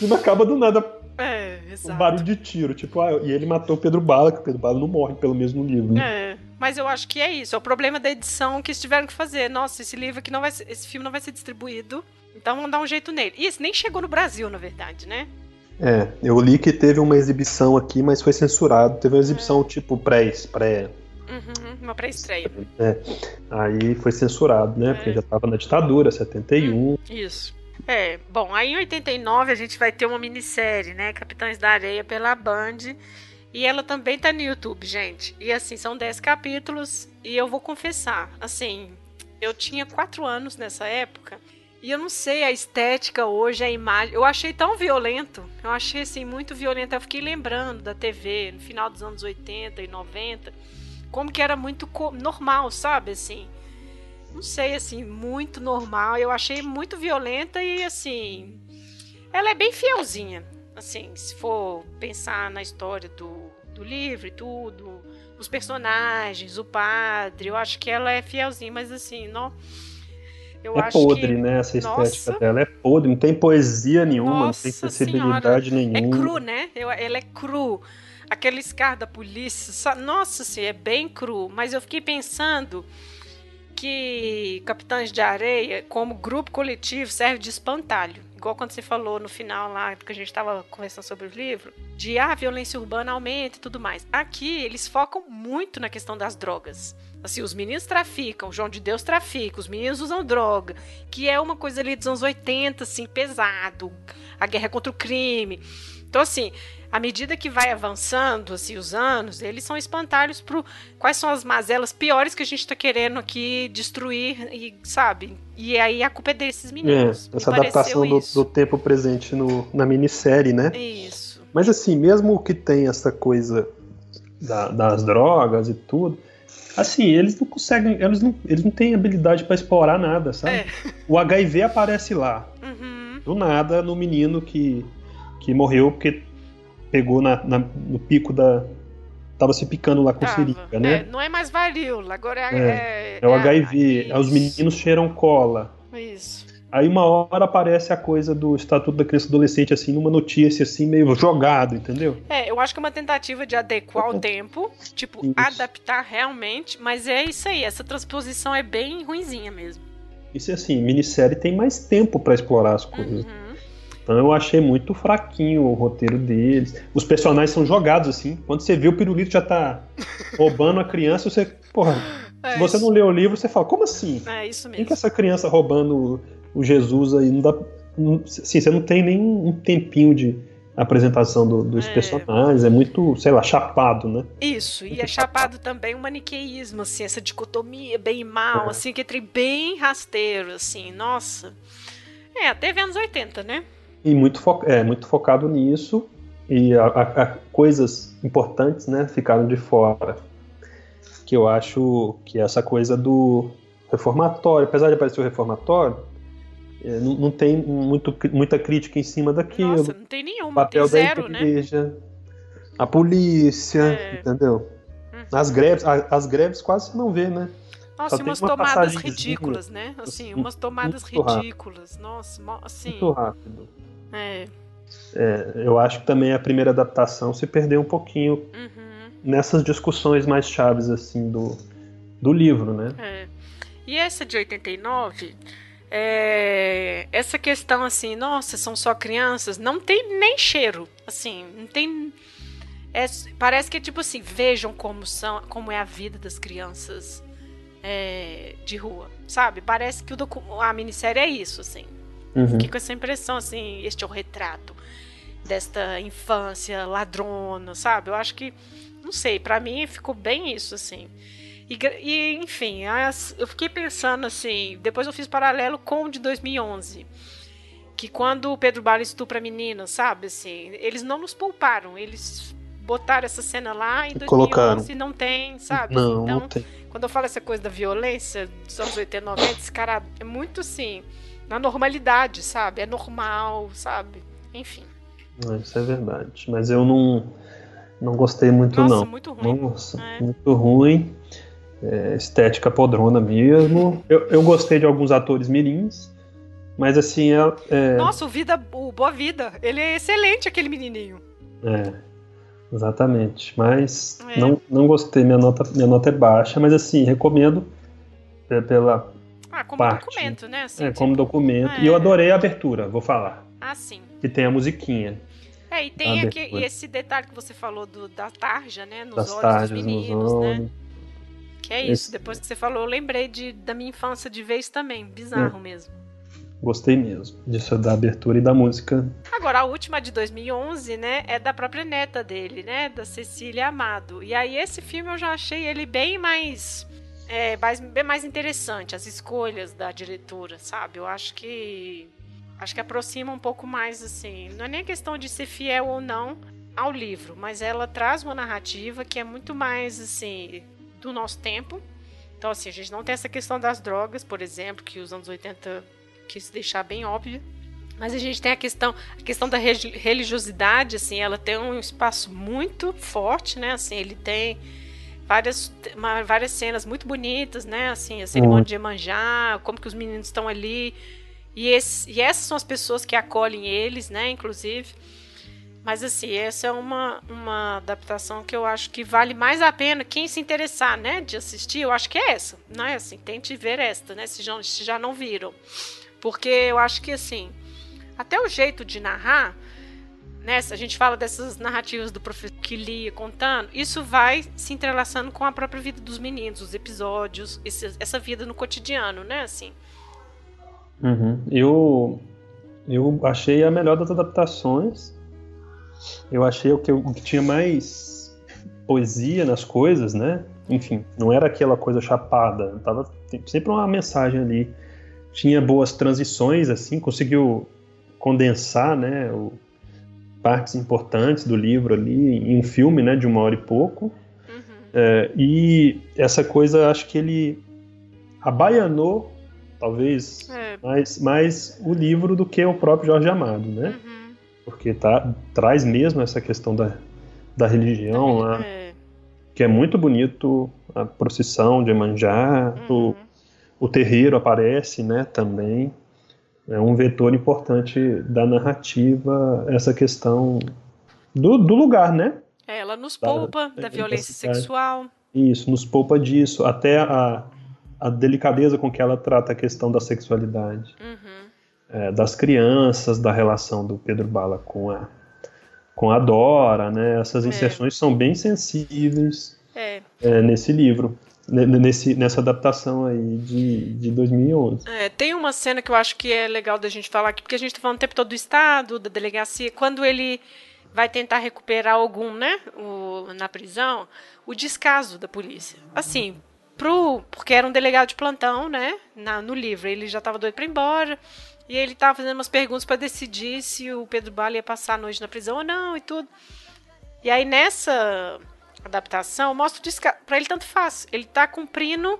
Não acaba do nada É, exato. Um barulho de tiro, tipo, ah, e ele matou o Pedro Bala, que o Pedro Bala não morre, pelo menos no livro. Né? É, mas eu acho que é isso, é o problema da edição que eles tiveram que fazer. Nossa, esse livro aqui não vai, esse filme não vai ser distribuído, então vamos dar um jeito nele. E esse nem chegou no Brasil, na verdade, né? É, eu li que teve uma exibição aqui, mas foi censurado. Teve uma exibição tipo pré... Uhum, uma pré-estreia. É, aí foi censurado, né? É. Porque já tava na ditadura, 71. Isso. É, bom, aí em 89 a gente vai ter uma minissérie, né? Capitães da Areia pela Band. E ela também tá no YouTube, gente. E assim, são 10 capítulos. E eu vou confessar, assim, eu tinha 4 anos nessa época. E eu não sei, a estética hoje, a imagem... Eu achei tão violento. Eu achei, assim, muito violento. Eu fiquei lembrando da TV no final dos anos 80 e 90. Como que era muito normal, sabe? Assim, não sei, assim, muito normal. Eu achei muito violenta e, assim... Ela é bem fielzinha. Assim, se for pensar na história do livro e tudo. Os personagens, o padre. Eu acho que ela é fielzinha, mas, assim, não... Eu é podre, que... né? Essa estética dela é podre, não tem poesia nenhuma, não tem sensibilidade nenhuma. É cru, né? Ela é cru. Aquele escar da polícia, nossa, assim, é bem cru. Mas eu fiquei pensando que Capitães de Areia, como grupo coletivo, serve de espantalho. Igual quando você falou no final lá, que a gente estava conversando sobre o livro, de a violência urbana aumenta e tudo mais. Aqui, eles focam muito na questão das drogas. Assim, os meninos traficam, o João de Deus trafica, os meninos usam droga, que é uma coisa ali dos anos 80, assim, pesado, a guerra contra o crime. Então, assim, à medida que vai avançando, assim, os anos, eles são espantalhos pro quais são as mazelas piores que a gente tá querendo aqui destruir, e, sabe? E aí a culpa é desses meninos. É, essa adaptação do tempo presente na minissérie, né? Isso. Mas, assim, mesmo que tenha essa coisa das drogas e tudo... Assim, eles não conseguem, eles não têm habilidade pra explorar nada, sabe? É. O HIV aparece lá. Uhum. Do nada, no menino que morreu porque pegou no pico da... Tava se picando lá com seringa, né? É, não é mais varíola, agora é o HIV. Isso. Os meninos cheiram cola. Isso. Aí uma hora aparece a coisa do Estatuto da Criança e Adolescente, assim, numa notícia, assim, meio jogado, entendeu? É, eu acho que é uma tentativa de adequar ao tempo, tipo, isso. Adaptar realmente, mas é isso aí, essa transposição é bem ruinzinha mesmo. Isso é assim, minissérie tem mais tempo pra explorar as coisas. Uhum. Então eu achei muito fraquinho o roteiro deles. Os personagens são jogados, assim, quando você vê o pirulito já tá roubando a criança, você, porra, se você não lê o livro, você fala, como assim? É isso mesmo. Quem que é essa criança roubando... O Jesus aí, não dá. Assim, você não tem nem um tempinho de apresentação dos personagens, é muito, sei lá, chapado, né? Isso, muito e é chapado também o maniqueísmo, assim, essa dicotomia bem e mal, assim, que é bem rasteiro, assim, nossa. É, teve anos 80, né? E muito focado nisso, e coisas importantes, né, ficaram de fora. Que eu acho que essa coisa do reformatório, apesar de aparecer o reformatório. Não tem muita crítica em cima daquilo. Nossa, não tem nenhuma. O papel tem zero, da igreja, né? A polícia, entendeu? Uhum. As greves quase você não vê, né? Nossa, e umas tomadas ridículas, né? Assim, umas tomadas ridículas. Rápido. Nossa, assim... Muito rápido. Eu acho que também a primeira adaptação se perdeu um pouquinho nessas discussões mais chaves, assim, do livro, né? É. E essa de 89... essa questão assim, nossa, são só crianças, não tem nem cheiro, assim, não tem, parece que é tipo assim, vejam como é a vida das crianças de rua, sabe? Parece que a minissérie é isso, assim. Fiquei com essa impressão, assim, este é o retrato desta infância ladrona, sabe? Eu acho que, não sei, pra mim ficou bem isso, assim. E enfim, eu fiquei pensando assim, depois eu fiz paralelo com o de 2011, que quando o Pedro Bala estupra a menina, sabe, assim, eles não nos pouparam, eles botaram essa cena lá em 2011 colocaram. E não tem, sabe? Não, então, não tem. Quando eu falo essa coisa da violência dos anos 80, 90, esse cara é muito assim, na normalidade, sabe? É normal, sabe? Enfim. Isso é verdade, mas eu não gostei muito. Nossa, não. Muito ruim. Nossa, muito ruim. Estética podrona mesmo. Eu gostei de alguns atores mirins, Mas assim, nossa, o Boa Vida, ele é excelente, aquele menininho. É, exatamente. Mas não gostei, minha nota é baixa, mas assim, recomendo pela como parte. Documento, né? Assim, como documento. E eu adorei a abertura, vou falar. Ah, sim. Que tem a musiquinha. É, e tem esse detalhe que você falou da tarja, né? Nos olhos dos meninos, né? Que é isso, depois que você falou, eu lembrei da minha infância de vez também, bizarro mesmo. Gostei mesmo disso da abertura e da música. Agora, a última de 2011, né, é da própria neta dele, né, da Cecília Amado. E aí esse filme eu já achei ele bem mais interessante, as escolhas da diretora, sabe? Eu acho que aproxima um pouco mais, assim, não é nem questão de ser fiel ou não ao livro, mas ela traz uma narrativa que é muito mais, assim, do nosso tempo. Então, assim, a gente não tem essa questão das drogas, por exemplo, que os anos 80 quis deixar bem óbvio, mas a gente tem a questão da religiosidade, assim, ela tem um espaço muito forte, né, assim, ele tem várias cenas muito bonitas, né, assim, a cerimônia de Iemanjá, como que os meninos estão ali, e essas são as pessoas que acolhem eles, né, inclusive. Mas assim, essa é uma adaptação que eu acho que vale mais a pena quem se interessar, né, de assistir. Eu acho que é essa, né, assim, tente ver esta, né, se já não viram, porque eu acho que, assim, até o jeito de narrar, né, a gente fala dessas narrativas do professor que lia contando, isso vai se entrelaçando com a própria vida dos meninos, os episódios, essa vida no cotidiano, né, assim. Uhum. Eu achei a melhor das adaptações. Eu achei o que tinha mais poesia nas coisas, né? Enfim, não era aquela coisa chapada. Tava sempre uma mensagem ali. Tinha boas transições, assim, conseguiu condensar, né, partes importantes do livro ali em um filme, né, de 1 hora e pouco. Uhum. E essa coisa, acho que ele abaianou, talvez, mais o livro do que o próprio Jorge Amado, né? Uhum. Porque traz mesmo essa questão da religião lá, que é muito bonito, a procissão de Iemanjá, o terreiro aparece, né, também, é um vetor importante da narrativa, essa questão do lugar, né? Ela nos poupa da violência sexual. Isso, nos poupa disso, até a delicadeza com que ela trata a questão da sexualidade. Uhum. Das crianças, da relação do Pedro Bala com a Dora, né? Essas inserções são bem sensíveis nesse livro, nessa adaptação aí de 2011. Tem uma cena que eu acho que é legal da gente falar aqui, porque a gente está falando o tempo todo do Estado, da delegacia, quando ele vai tentar recuperar algum, né, na prisão, o descaso da polícia. Assim, porque era um delegado de plantão, né, no livro, ele já estava doido para ir embora. E ele tava fazendo umas perguntas para decidir se o Pedro Bala ia passar a noite na prisão ou não e tudo. E aí nessa adaptação, mostra o descaso. Pra ele tanto faz. Ele tá cumprindo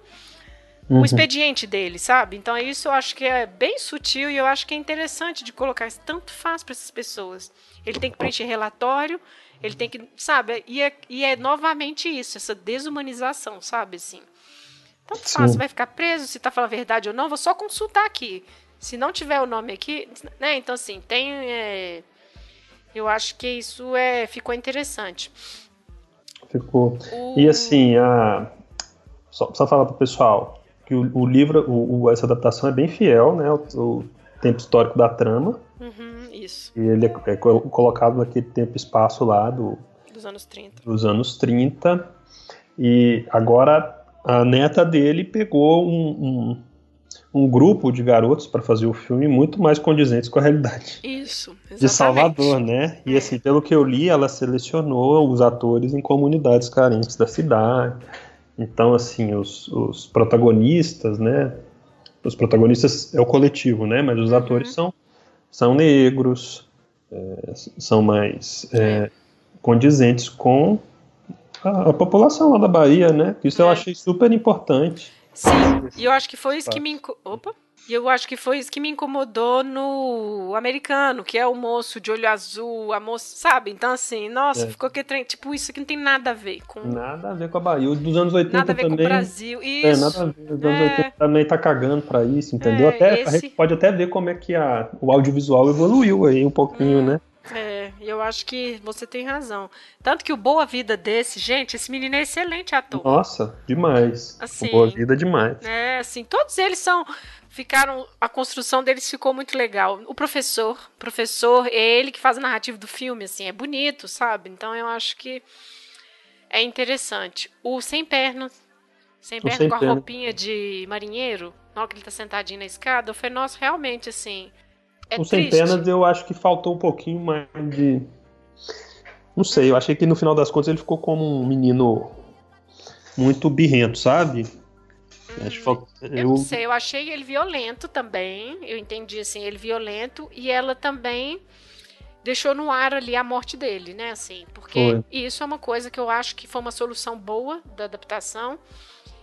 o expediente dele, sabe? Então isso eu acho que é bem sutil e eu acho que é interessante de colocar. Isso tanto faz para essas pessoas. Ele tem que preencher relatório, ele tem que, sabe? E é novamente isso, essa desumanização, sabe? Assim, tanto faz, você vai ficar preso, se tá falando a verdade ou não, vou só consultar aqui. Se não tiver o nome aqui, né? Então, assim, tem. Eu acho que isso ficou interessante. Ficou. E assim, só falar pro pessoal que o livro, essa adaptação é bem fiel, né? O tempo histórico da trama. Uhum, isso. E ele é colocado naquele tempo e espaço lá dos anos 30. Dos anos 30. E agora a neta dele pegou um grupo de garotos para fazer o filme muito mais condizentes com a realidade. Isso, exatamente. De Salvador, né? E assim, pelo que eu li, ela selecionou os atores em comunidades carentes da cidade. Então, assim, os protagonistas, né? Os protagonistas é o coletivo, né? Mas os atores são negros, são mais condizentes com a população lá da Bahia, né? Isso eu achei super importante. Sim, e eu acho que foi isso que me... Opa! E eu acho que foi isso que me incomodou no americano, que é o moço de olho azul, a moça, sabe? Então, assim, nossa, ficou que trem. Tipo, isso que não tem nada a ver com... Nada a ver com a Bahia. O dos anos 80 também... Nada a ver também, com o Brasil, isso. É, nada a ver. Os anos 80 também tá cagando pra isso, entendeu? Até, a gente pode até ver como é que o audiovisual evoluiu aí um pouquinho, né? É, eu acho que você tem razão. Tanto que o Boa Vida desse, gente, esse menino é excelente ator. Nossa, demais. Assim, Boa Vida demais. É, assim, todos eles são... Ficaram, a construção deles ficou muito legal. O professor é ele que faz a narrativa do filme, assim, é bonito, sabe? Então eu acho que é interessante. O Sem Perna com a roupinha de marinheiro, na hora que ele tá sentadinho na escada, eu falei, nossa, realmente, assim, é triste. O Sem Pernas eu acho que faltou um pouquinho mais de... Não sei, eu achei que no final das contas ele ficou como um menino muito birrento, sabe? Eu não sei, eu achei ele violento também, eu entendi assim, ele violento, e ela também deixou no ar ali a morte dele, né, assim, porque isso é uma coisa que eu acho que foi uma solução boa da adaptação,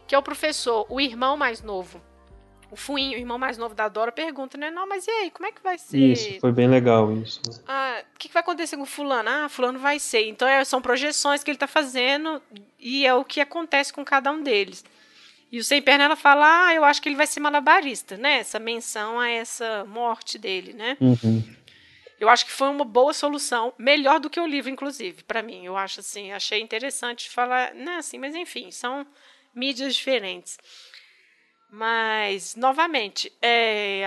que é o professor, o irmão mais novo, o Fuinho, o irmão mais novo da Dora, pergunta, né, não, mas e aí, como é que vai ser? Isso, foi bem legal isso. Ah, o que vai acontecer com fulano? Ah, fulano vai ser, então são projeções que ele tá fazendo, e é o que acontece com cada um deles. E o Sem Perna, ela fala, eu acho que ele vai ser malabarista, né? Essa menção a essa morte dele, né? Uhum. Eu acho que foi uma boa solução, melhor do que o livro, inclusive, para mim. Eu acho assim, achei interessante falar, né? Assim, mas enfim, são mídias diferentes. Mas, novamente, é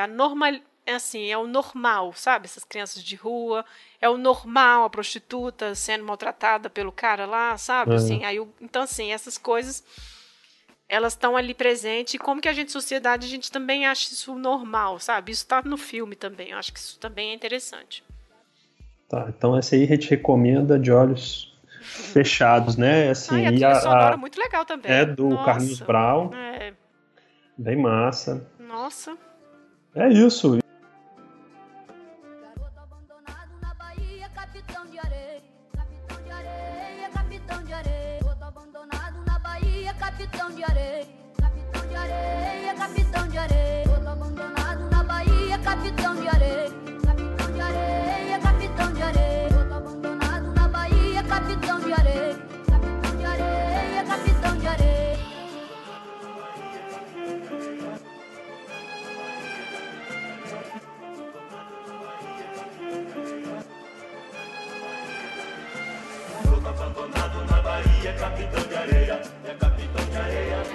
o normal, sabe? Essas crianças de rua, é o normal, a prostituta sendo maltratada pelo cara lá, sabe? Uhum. Assim, então, assim, essas coisas... Elas estão ali presentes, e como que sociedade, a gente também acha isso normal, sabe? Isso tá no filme também, eu acho que isso também é interessante. Tá, então essa aí a gente recomenda de olhos fechados, né? Assim, e a sonora muito legal também. É do Carlinhos Brown. É. Bem massa. Nossa. É isso. Garoto abandonado na Bahia, capitão de areia. Capitão de areia, capitão de areia. Garoto abandonado na Bahia, capitão de areia. Capitão de areia, todo abandonado na Bahia, capitão de areia. Capitão de areia, capitão de areia, todo abandonado na Bahia, capitão de areia. Capitão de areia, capitão de areia. Todo abandonado na Bahia, capitão de areia. É capitão de areia, é capitão de areia.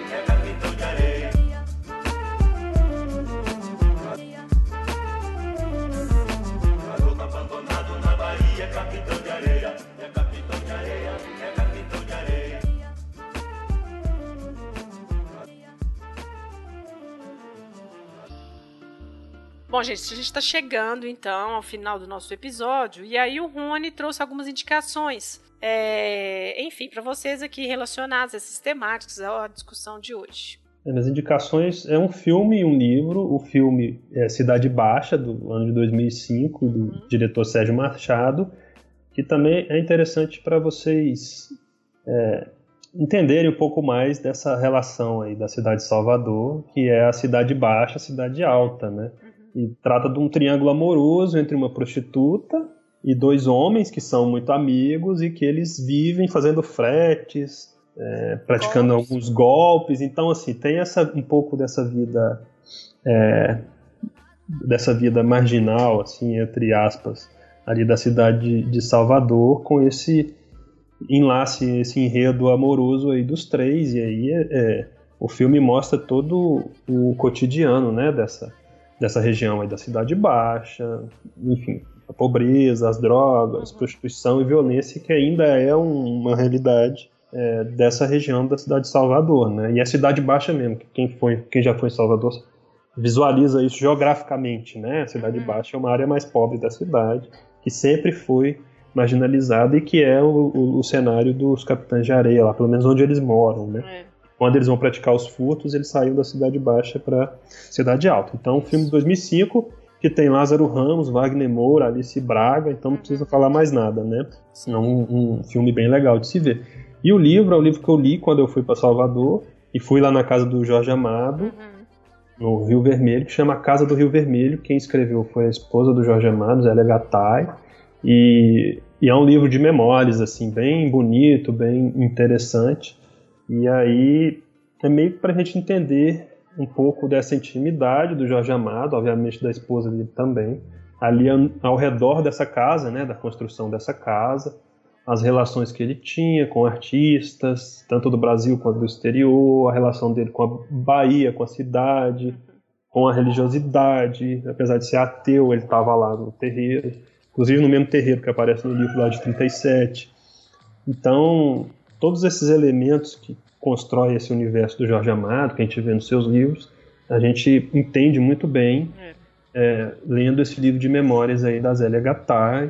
Capitão de areia, é capitão de areia, é capitão de areia. Bom, gente, a gente está chegando então ao final do nosso episódio, e aí o Rony trouxe algumas indicações, enfim, para vocês aqui relacionadas a esses temáticos, à discussão de hoje. As indicações é um filme e um livro. O filme é Cidade Baixa, do ano de 2005, do diretor Sérgio Machado, que também é interessante para vocês entenderem um pouco mais dessa relação aí da cidade de Salvador, que é a cidade baixa, a cidade alta, né? E trata de um triângulo amoroso entre uma prostituta e dois homens que são muito amigos e que eles vivem fazendo fretes, praticando alguns golpes. Então, assim, tem um pouco dessa vida marginal, assim, entre aspas, ali da cidade de Salvador, com esse enlace, esse enredo amoroso aí dos três. E aí o filme mostra todo o cotidiano, né, dessa região aí da Cidade Baixa, enfim, a pobreza, as drogas, prostituição e violência, que ainda é uma realidade dessa região da cidade de Salvador, né? E é a Cidade Baixa mesmo, quem já foi em Salvador visualiza isso geograficamente, né? A Cidade Baixa é uma área mais pobre da cidade, que sempre foi marginalizada, e que é o cenário dos Capitães de Areia lá, pelo menos onde eles moram, né? Quando eles vão praticar os furtos, eles saíram da Cidade Baixa para Cidade Alta. Então, um filme de 2005 que tem Lázaro Ramos, Wagner Moura, Alice Braga, então não precisa falar mais nada, né? É um filme bem legal de se ver. E o livro é o livro que eu li quando eu fui para Salvador, E fui lá na casa do Jorge Amado, no Rio Vermelho, que chama Casa do Rio Vermelho. Quem escreveu foi a esposa do Jorge Amado, Zélia Gattai. E é um livro de memórias, assim, bem bonito, bem interessante. E aí é meio que pra gente entender um pouco dessa intimidade do Jorge Amado, obviamente da esposa dele também, ali ao redor dessa casa, né, da construção dessa casa, as relações que ele tinha com artistas, tanto do Brasil quanto do exterior, a relação dele com a Bahia, com a cidade, com a religiosidade. Apesar de ser ateu, ele estava lá no terreiro, inclusive no mesmo terreiro que aparece no livro lá de 37. Então, todos esses elementos que constroem esse universo do Jorge Amado, que a gente vê nos seus livros, a gente entende muito bem lendo esse livro de memórias aí da Zélia Gattai.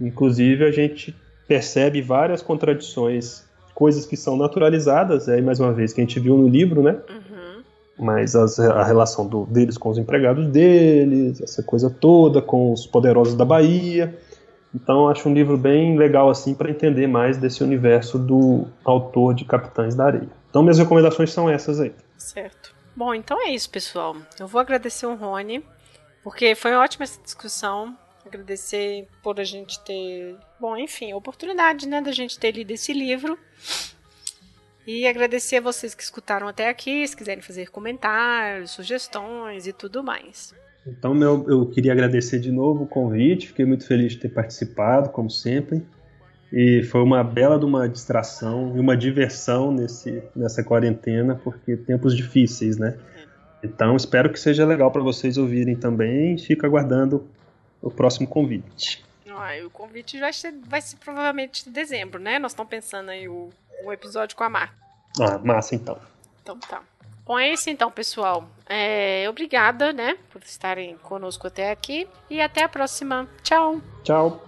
Inclusive, a gente percebe várias contradições, coisas que são naturalizadas, aí mais uma vez, que a gente viu no livro, né? Mas a relação deles com os empregados deles, essa coisa toda, com os poderosos da Bahia. Então, acho um livro bem legal, assim, para entender mais desse universo do autor de Capitães da Areia. Então, minhas recomendações são essas aí. Certo. Bom, então é isso, pessoal. Eu vou agradecer o Rony, porque foi ótima essa discussão. Agradecer por a gente ter... Bom, enfim, a oportunidade, né, da gente ter lido esse livro. E agradecer a vocês que escutaram até aqui, se quiserem fazer comentários, sugestões e tudo mais. Então, eu queria agradecer de novo o convite, fiquei muito feliz de ter participado, como sempre, e foi uma bela de uma distração e uma diversão nessa quarentena, porque tempos difíceis, né? Então, espero que seja legal para vocês ouvirem também, fico aguardando o próximo convite. O convite vai ser provavelmente em dezembro, né? Nós estamos pensando aí o episódio com a Marta. Massa, então. Então tá. Bom, é isso então, pessoal. Obrigada, né, por estarem conosco até aqui. E até a próxima. Tchau. Tchau.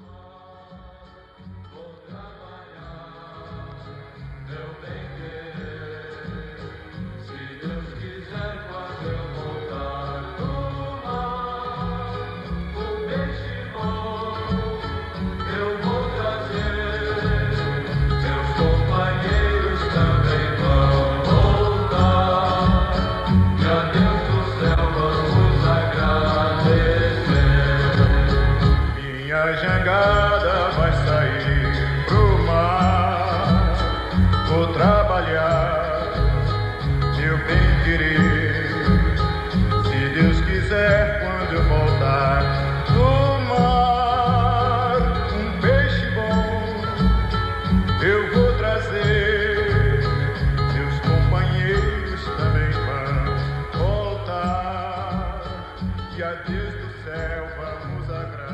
Deus do céu, vamos agradecer.